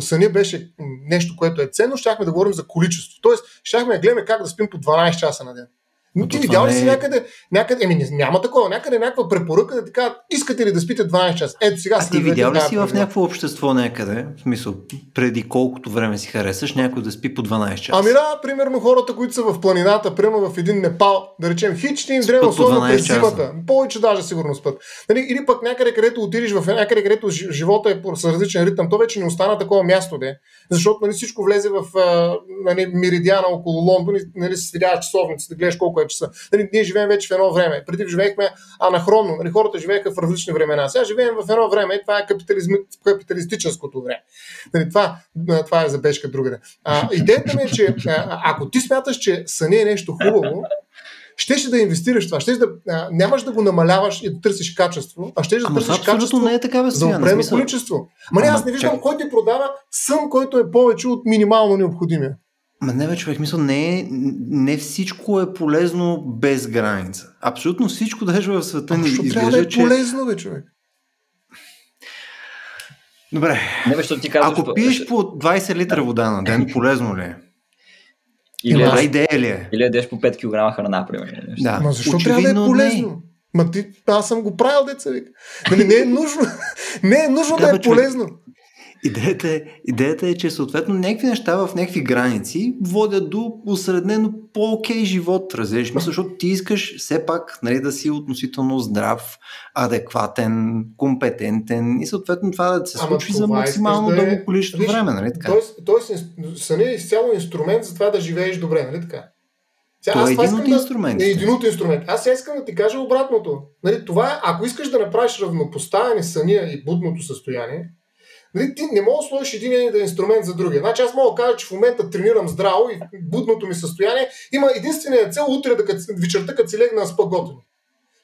съня беше нещо, което е ценно, щяхме да говорим за количество. Тоест, щяхме да гледаме как да спим по 12 часа на ден. Но ти видял ли си някъде няма такова, някъде някаква препоръка да ти кажат, искате ли да спите 12 часа? Ето сега си. А ти видял ли си в някакво общество някъде, в смисъл, преди колкото време си харесаш, някой да спи по 12 часа? Примерно хората, които са в планината, примерно в един Непал, да речем, хични им древа особено през зимата. Повече даже сигурно спът. Или пък някъде, където отидеш, в някъде, където живота е с различен ритъм, то вече не остана такова място, защото всичко влезе в меридиана около Лондон и се видя часовници, да гледаш колко часа. Ние живеем вече в едно време. Преди живеехме анахронно. Хората живееха в различни времена. Сега живеем в едно време. Това е капиталистическото време. Това е забежка другаде. Идеята ми е, че ако ти смяташ, че съня е нещо хубаво, щеше да инвестираш това. Нямаш да го намаляваш и да търсиш качество, а щеше да търсиш качество не е така, за определено количество. Аз не виждам кой ти продава сън, който е повече от минимално необходимия. Не всичко е полезно без граница. Абсолютно всичко даже в света ни изглежда, че... Трябва да е полезно, човек. Добре. Ако пиеш по 20 литра вода на ден, полезно ли е? Или идея ли е? Или ядеш по 5 кг храна, примерно. Да. Защо трябва да е полезно? Аз съм го правил, деца. Не е нужно да е полезно. Идеята е, че съответно някакви неща в някакви граници водят до осреднено по-окей живот, разбираш, защото ти искаш все пак, нали, да си относително здрав, адекватен, компетентен и съответно това да се случи за максимално дълго количество време, нали така? Тоест съня е изцяло инструмент за това да живееш добре, нали така? Това е един от инструментите. Аз искам да ти кажа обратното. Нали, това, ако искаш да направиш равнопоставяне съня и будното състояние, нали, ти не мога да сложиш един инструмент за другия. Значи аз мога да кажа, че в момента тренирам здраво и будното ми състояние има единствения цел утре вечерта, като си легна спа готвен.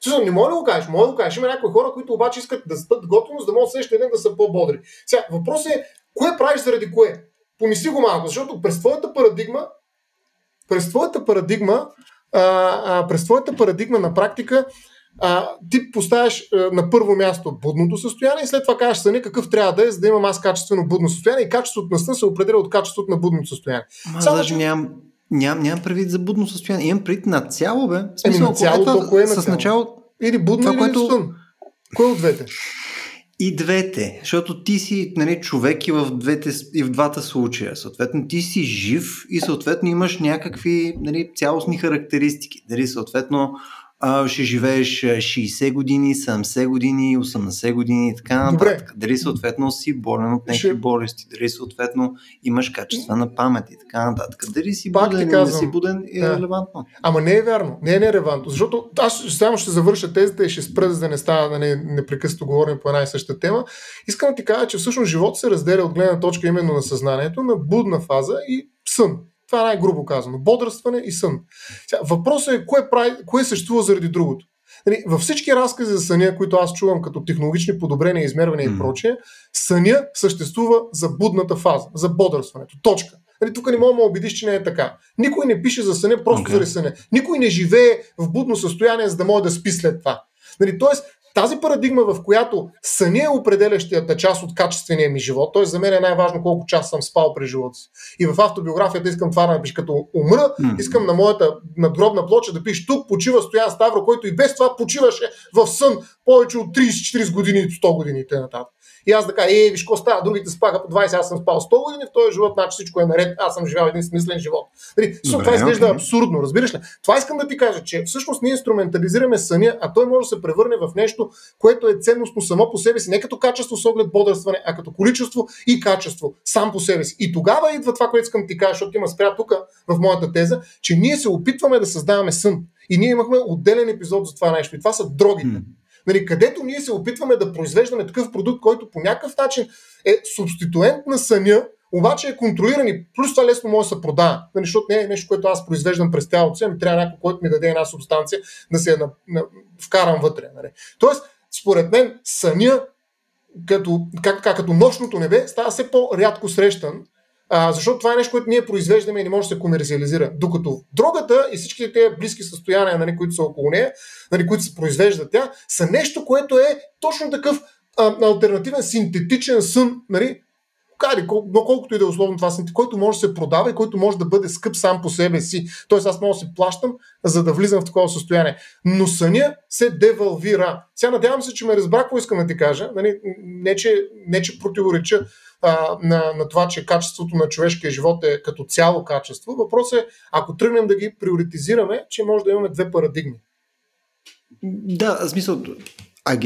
Също не мога да го кажеш, мога да го кажеш. Има някои хора, които обаче искат да спят готвено, за да могат следващия ден да са по-бодри. Сега, въпросът е, кое правиш заради кое? Помисли го малко, защото през твоята парадигма на практика ти поставяш на първо място будното състояние и след това кажеш съня какъв трябва да е, за да имам аз качествено будно състояние, и качеството на сън се определя от качеството на будното състояние. Нямам предвид за будно състояние, имам предвид на цяло, бе. Смисъл, кое е на цяло? Или будно, или сън? Кое от двете? И двете, защото ти си, нали, човек и в двата случая. Съответно, ти си жив и съответно имаш някакви, нали, цялостни характеристики. Нали, съответно, ще живееш 60 години, 70 години, 80 години и така нататък. Дали съответно си болен от някакви болести, дали съответно имаш качествена памет и така нататък. Дали си буден, не си буден е релевантно. Ама не е вярно, не е нерелевантно, защото аз само ще завърша тезата и ще спра, за да не става да непрекъснато говорим по една и съща тема. Искам да ти кажа, че всъщност живот се разделя от гледна точка именно на съзнанието, на будна фаза и сън. Това е най-грубо казано. Бодрстване и сън. Въпросът е кое съществува заради другото. Във всички разкази за съня, които аз чувам като технологични подобрения, измервания и прочее, съня съществува за будната фаза, за бодрстването. Точка. Тук не мога да убедиш, че не е така. Никой не пише за съня просто заради съня. Никой не живее в будно състояние, за да може да спи след това. Тоест, тази парадигма, в която съня е определящата част от качествения ми живот, т.е. за мен е най-важно колко час съм спал през живота си. И в автобиографията искам това да напиш, като умра, искам на моята надгробна плоча да пише: тук почива Стоян Ставро, който и без това почиваше в сън повече от 30-40 години, 100 години и т.н. И аз да кажа: виж какво става, другите спаха по 20, аз съм спал 100 години, в този живот, значи всичко е наред, аз съм живял един смислен живот. Това изглежда абсурдно, разбираш ли? Това искам да ти кажа, че всъщност ние инструментализираме съня, а той може да се превърне в нещо, което е ценностно само по себе си, не като качество с оглед бодрстване, а като количество и качество сам по себе си. И тогава идва това, което искам да ти кажа, защото има спря тук в моята теза, че ние се опитваме да създаваме сън. И ние имахме отделен епизод за това нещо. И това са дрогите. Нали, където ние се опитваме да произвеждаме такъв продукт, който по някакъв начин е субституент на съня, обаче е контролиран и плюс това лесно може да се продава. Нали, защото не е нещо, което аз произвеждам през тялото си, ами трябва някой, който ми даде една субстанция, да се я вкарам вътре. Нали. Тоест, според мен, съня като нощното небе става все по-рядко срещан, защото това е нещо, което ние произвеждаме и не може да се комерциализира. Докато дрогата и всичките тези близки състояния, нали, които са около нея, нали, които се произвеждат тя, са нещо, което е точно такъв алтернативен синтетичен сън, нали, колкото и да е условно това сън, който може да се продава и който може да бъде скъп сам по себе си. Тоест аз мога да се плащам, за да влизам в такова състояние. Но съня се девалвира. Сега надявам се, че ме разбра какво искам да ти кажа. Нали, не че противореча на това, че качеството на човешкия живот е като цяло качество. Въпросът е, ако тръгнем да ги приоритизираме, че може да имаме две парадигми. Да, в смисъл,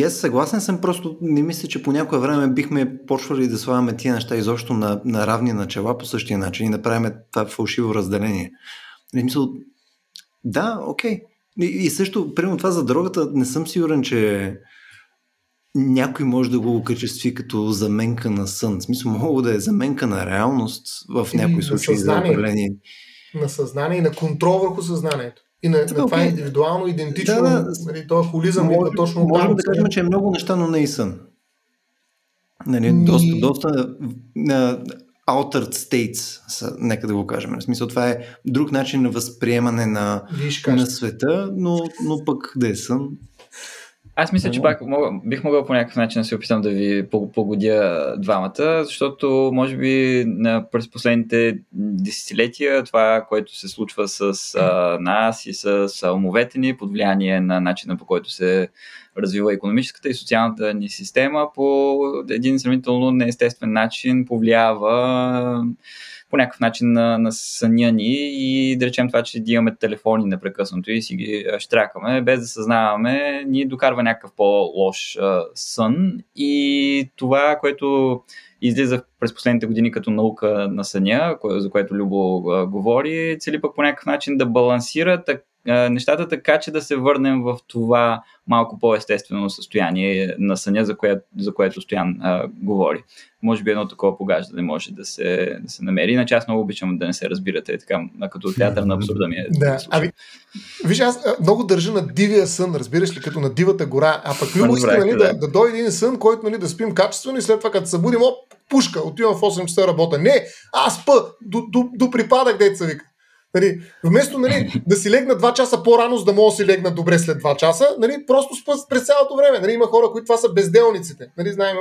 съгласен съм, просто не мисля, че по някое време бихме почвали да слагаме тия неща изобщо на равни начала по същия начин и да правим това фалшиво разделение. В смисъл, да, окей. И също, примерно това за дрогата, не съм сигурен, че някой може да го окачестви като заменка на сън. В смисъл, мога да е заменка на реалност в някои случаи за определение. На съзнание и на контрол върху съзнанието. И на това индивидуално, идентично, този холизъм идва точно. Можем да кажем, че е много неща, но не и сън. Доста altered states, нека да го кажем. В смисъл, това е друг начин на възприемане на света, но пък да е сън. Аз мисля, че пак бих могъл по някакъв начин да се опитам да ви погодя двамата, защото може би през последните десетилетия това, което се случва с нас и с умовете ни под влияние на начина, по който се развива икономическата и социалната ни система по един сравнително неестествен начин повлиява по някакъв начин на съня ни и да речем това, че имаме телефони непрекъснато и си ги щракаме, без да съзнаваме, ни докарва някакъв по-лош сън и това, което излиза през последните години като наука на съня, за което Любо говори, цели пък по някакъв начин да балансира нещата така, че да се върнем в това малко по-естествено състояние на съня, за което Стоян говори. Може би едно такова погаждане може да се намери. Иначе аз много обичам да не се разбирате, така, като театър на абсурда ми е. Да. Виж, аз много държа на дивия сън, разбираш ли, като на дивата гора. А пък Любо иска да дойде един сън, който да спим качествено и след това като събудим, пушка, отивам в 8 часа работа. Не, аз до припадък, деца вика. Нали, вместо да си легна 2 часа по-рано, за да мога да си легна добре след 2 часа, нали, просто спа през цялото време. Нали, има хора, които това са безделниците. Нали, знаем,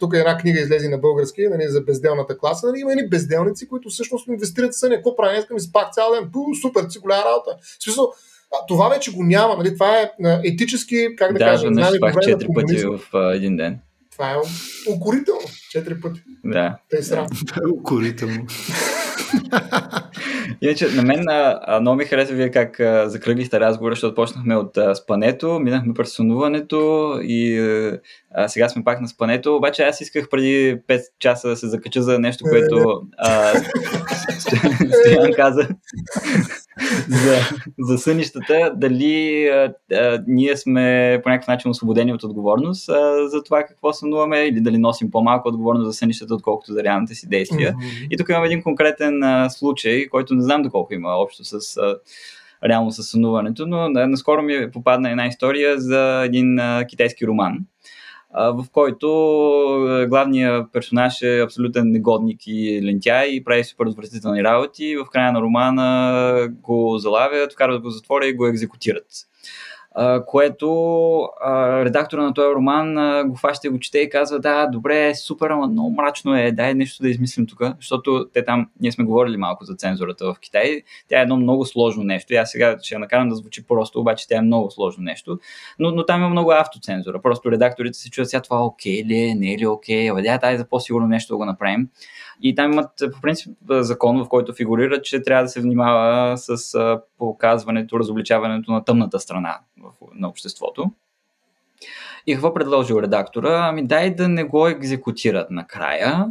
тук една книга излезе на български, нали, за безделната класа. Нали, има едни безделници, които всъщност инвестират съня. Какво правя? Искам и спах цял ден. Супер, си голяма работа. В смисъл, това вече го няма. Нали, това е етически, как да кажа, не спах 4 пъти в един ден. Това е укорително. 4 пъти. Да. Те срам. Това е укорително. Иначе, на мен много ми хареса вие как закръглихте разговора, защото почнахме от спането, минахме през сънуването и сега сме пак на спането, обаче аз исках преди 5 часа да се закача за нещо, което Стоян каза за сънищата, дали ние сме по някакъв начин освободени от отговорност за това какво сънуваме или дали носим по-малко отговорност за сънищата, отколкото за реалните си действия. И тук имам един конкретен случай, който не знам доколко има общо с реално със сънуването, но наскоро ми попадна една история за един китайски роман, в който главният персонаж е абсолютен негодник и лентяй и прави супер отвратителни работи. В края на романа го залавят, вкарват го в затвора и го екзекутират. Което редактора на този роман го фаща и го чете и казва: да, добре, супер, ама много мрачно е, дай нещо да измислим тук, защото ние сме говорили малко за цензурата в Китай, тя е едно много сложно нещо и аз сега ще я накарам да звучи просто, обаче тя е много сложно нещо, но там има много автоцензура, просто редакторите се чуят сега това окей ли, не е ли окей, дай за по-сигурно нещо да го направим. И там имат по принцип закон, в който фигурира, че трябва да се внимава с показването, разобличаването на тъмната страна на обществото. И какво предложил редактора? Ами дай да не го екзекутират накрая,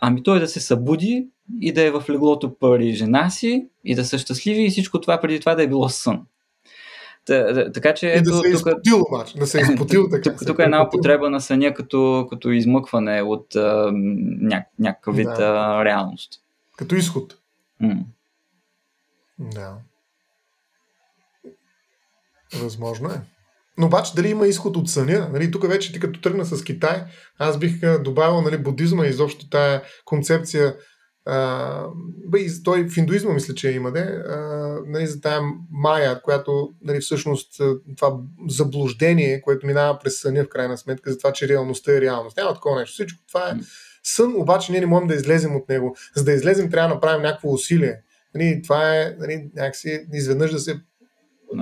ами той да се събуди и да е в леглото при жена си и да са щастливи и всичко това преди това да е било сън. Така че ето, да се изпотил така. Тук е една употреба на съня като измъкване от някакъв вид реалност. Като изход. Да. Възможно е. Но обаче дали има изход от съня? Нали, тук вече ти като тръгна с Китай, аз бих добавил будизма и изобщо тая концепция. Той в индуизма мисля, че има за тая мая, която всъщност това заблуждение, което минава през съня в крайна сметка, за това, че реалността е реалност. Няма такова нещо. Всичко това е сън, обаче ние не можем да излезем от него. За да излезем, трябва да направим някакво усилие. Това е някакси изведнъж да се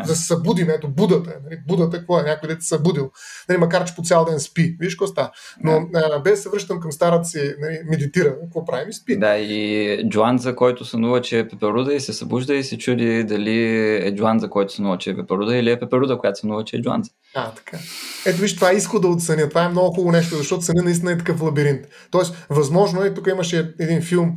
събудим. Ето Будата. Будата какво е? Някой дете събудил. Макар, че по цял ден спи. Виж какво става. Но без да се връщам към старата си медитира. Какво правим и спи? Да, и Джуанза, който сънува, че е пеперуда и се събужда и се чуди дали е Джуанза, който сънува, че е пеперуда или е пеперуда, която сънува, че е Джуанза. Така. Ето виж, това е изхода от съня. Това е много хубаво нещо, защото съня наистина е такъв лабиринт. Тоест, възможно е, тук имаше един филм,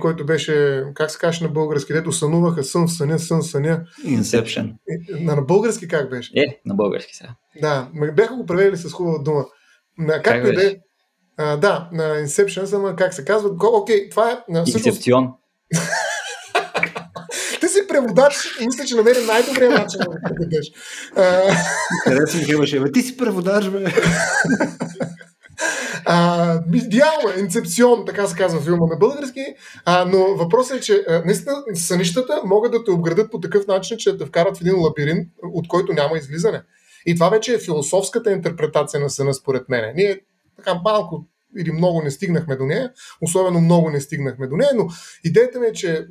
който беше, как се каже на български, дето сънуваха сън в съня. Inception. На български как беше? На български сега. Да, бяха го превели с хубава дума. Как и да на Inception, само как се казва. Окей, това е... Инцепцион. Ти си преводач, мисля, че намерим най-добрия начин да го преведеш. Ти си преводач, бе. Идеално е, инцепцион, така се казва филма на български, но въпросът е, че наистина сънищата могат да те обградят по такъв начин, че да те вкарат в един лабиринт, от който няма излизане. И това вече е философската интерпретация на съна, според мен. Ние така малко или много не стигнахме до нея, особено много не стигнахме до нея, но идеята ми е, че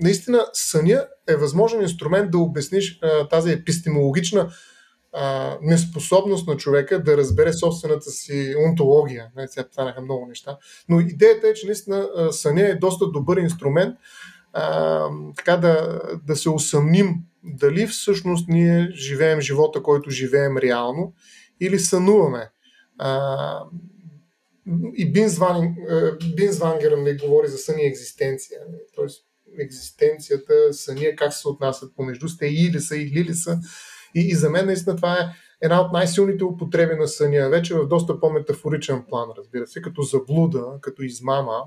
наистина съня е възможен инструмент да обясниш тази епистемологична неспособност на човека да разбере собствената си онтология. Сега станаха много неща. Но идеята е, че наистина съня е доста добър инструмент така да се усъмним дали всъщност ние живеем живота, който живеем реално, или сънуваме. И Бинсвангер не говори за сън и екзистенция. Т.е. екзистенцията, съния, как се отнасят помежду сте, или са, или ли са. И за мен наистина това е една от най-силните употреби на съня, вече в доста по-метафоричен план, разбира се, като заблуда, като измама.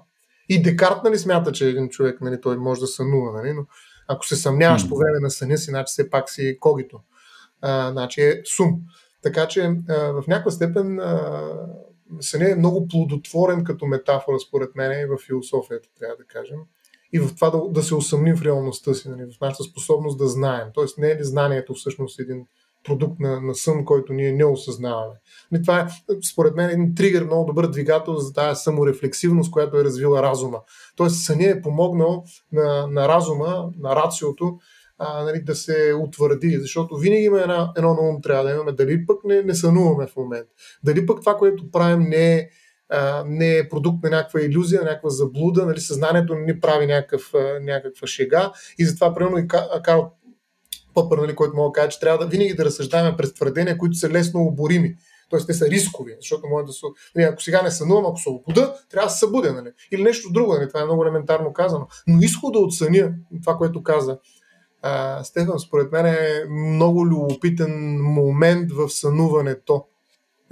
И Декарт смята, че един човек той може да сънува, но ако се съмняваш по време на съня си, значи все пак си когито. Значи е сум. Така че в някаква степен съня е много плодотворен като метафора, според мен, и в философията, трябва да кажем. И в това да се усъмним в реалността си, в нашата способност да знаем. Тоест не е ли знанието всъщност един продукт на сън, който ние не осъзнаваме. Това е, според мен, един тригър, много добър двигател за тази саморефлексивност, която е развила разума. Тоест съня е помогнал на разума, на рациото, да се утвърди, защото винаги има едно на ум трябва да имаме, дали пък не сънуваме в момент, дали пък това, което правим не е продукт на някаква илюзия, на някаква заблуда, съзнанието не прави някаква шега, и затова примерно и Карл Пъпър, който мога да кажа, че трябва винаги да разсъждаваме през твърдения, които са лесно оборими. Тоест те са рискови, защото може да се... ако сега не сънувам, ако се обуда, трябва да се събудя. Или нещо друго, това е много елементарно казано. Но изхода от съня, това, което каза Стефан, според мен е много любопитен момент в сънуването.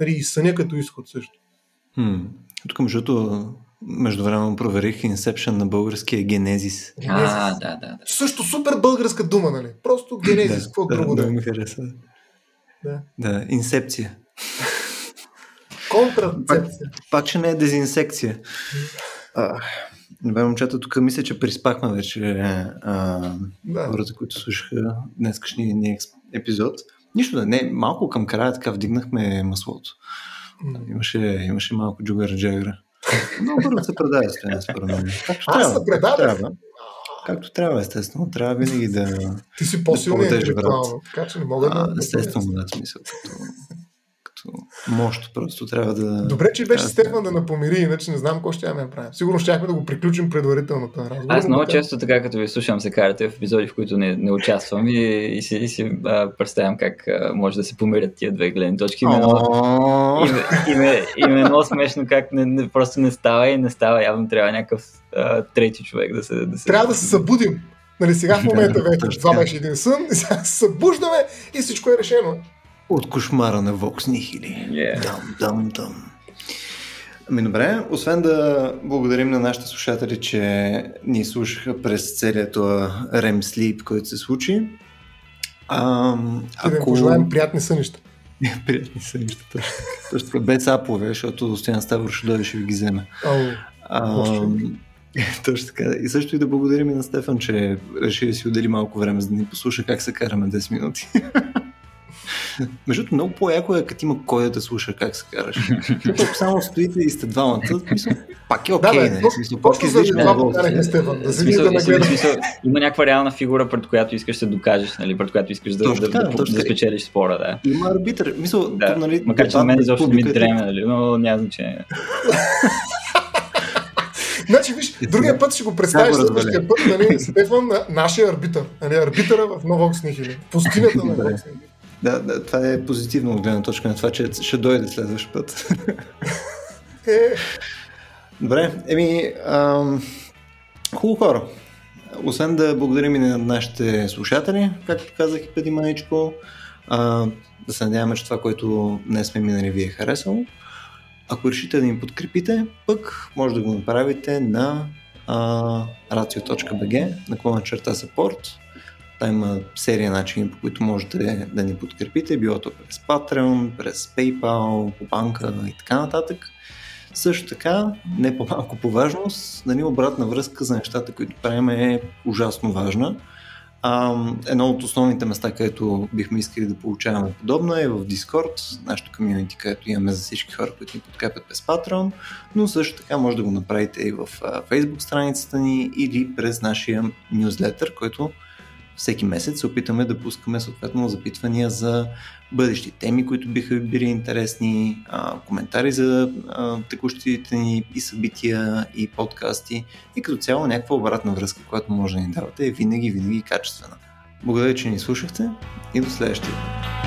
И съня като изход също. Тук междувременно проверих Inception на български е генезис. Да. Също супер българска дума, Просто генезис, какво друго да е. Да, инсепция. Контрацепция. Пак че не е дезинсекция. Добре, момчета, тук мисля, че приспахме вече хората, които слушаха днескашния ни епизод. Нищо малко към края така вдигнахме маслото. Имаше малко джугър-джегра. Много бързо се предаде стояне според мен. Аз се предадах. Както трябва, естествено. Трябва винаги да... Ти си по-силен интелектуално. Така че не мога да... Естествено, да, смисъл. Мощ, просто трябва да... Добре, че беше Стефан да напомири, иначе не знам какво ще я направим. Сигурно щяхме да го приключим предварително. Аз много често така, като ви слушам се карате в епизоди, в които не участвам и си представям как може да се помирят тия две гледни точки. Именно смешно как просто не става и не става. Явно трябва някакъв трети човек да се... Трябва да се събудим. Сега в момента вече това беше един сън, сега се събуждаме и всичко е решено. От кошмара на Вокснихили. Дам. Добре, освен да благодарим на нашите слушатели, че ни слушаха през целият REM sleep, който се случи. Да пожелаем приятни сънища. Приятни сънища, точно. Без апове, защото Стоян Ставро ще дойде, ще ви ги вземе. Точно така. И също и да благодарим на Стефан, че реши да си отдели малко време, за да ни послуша как се караме 10 минути. Между другото, много по-яко е, като има кой да слуша как се караш. Защото само стоите и сте двамата, пак е окей. Точно за това покарахме Стефан. Има някаква реална фигура, пред която искаш да докажеш, пред която искаш да спечелиш спора. Има арбитър. Макар че на мен изобщо ми дреме, но няма значение. Значи, виж, другия път ще го представиш следващия път, Стефан, нашия арбитър. Арбитъра в Вокснихили. Пустинята на Вокснихили. Да, това е позитивно от гледна точка на това, че ще дойде следващ път. Добре, хубаво хора. Освен да благодарим и на нашите слушатели, както казах и преди малко, да се надяваме, че това, което днес сме минали, ви е харесало. Ако решите да ни подкрепите, пък може да го направите на ratio.bg/support. Има серия начини, по които можете да ни подкрепите, било то през Patreon, през PayPal, по банка и така нататък. Също така, не по-малко по важност, да ни обратна връзка за нещата, които правим, е ужасно важна. Едно от основните места, където бихме искали да получаваме подобно, е в Discord, нашото комьюнити, където имаме за всички хора, които ни подкрепят през Patreon, но също така може да го направите и в Facebook страницата ни или през нашия newsletter, който всеки месец се опитаме да пускаме съответно запитвания за бъдещи теми, които биха били интересни, коментари за текущите ни и събития, и подкасти, и като цяло някаква обратна връзка, която може да ни давате, е винаги качествена. Благодаря, че ни слушахте и до следващия.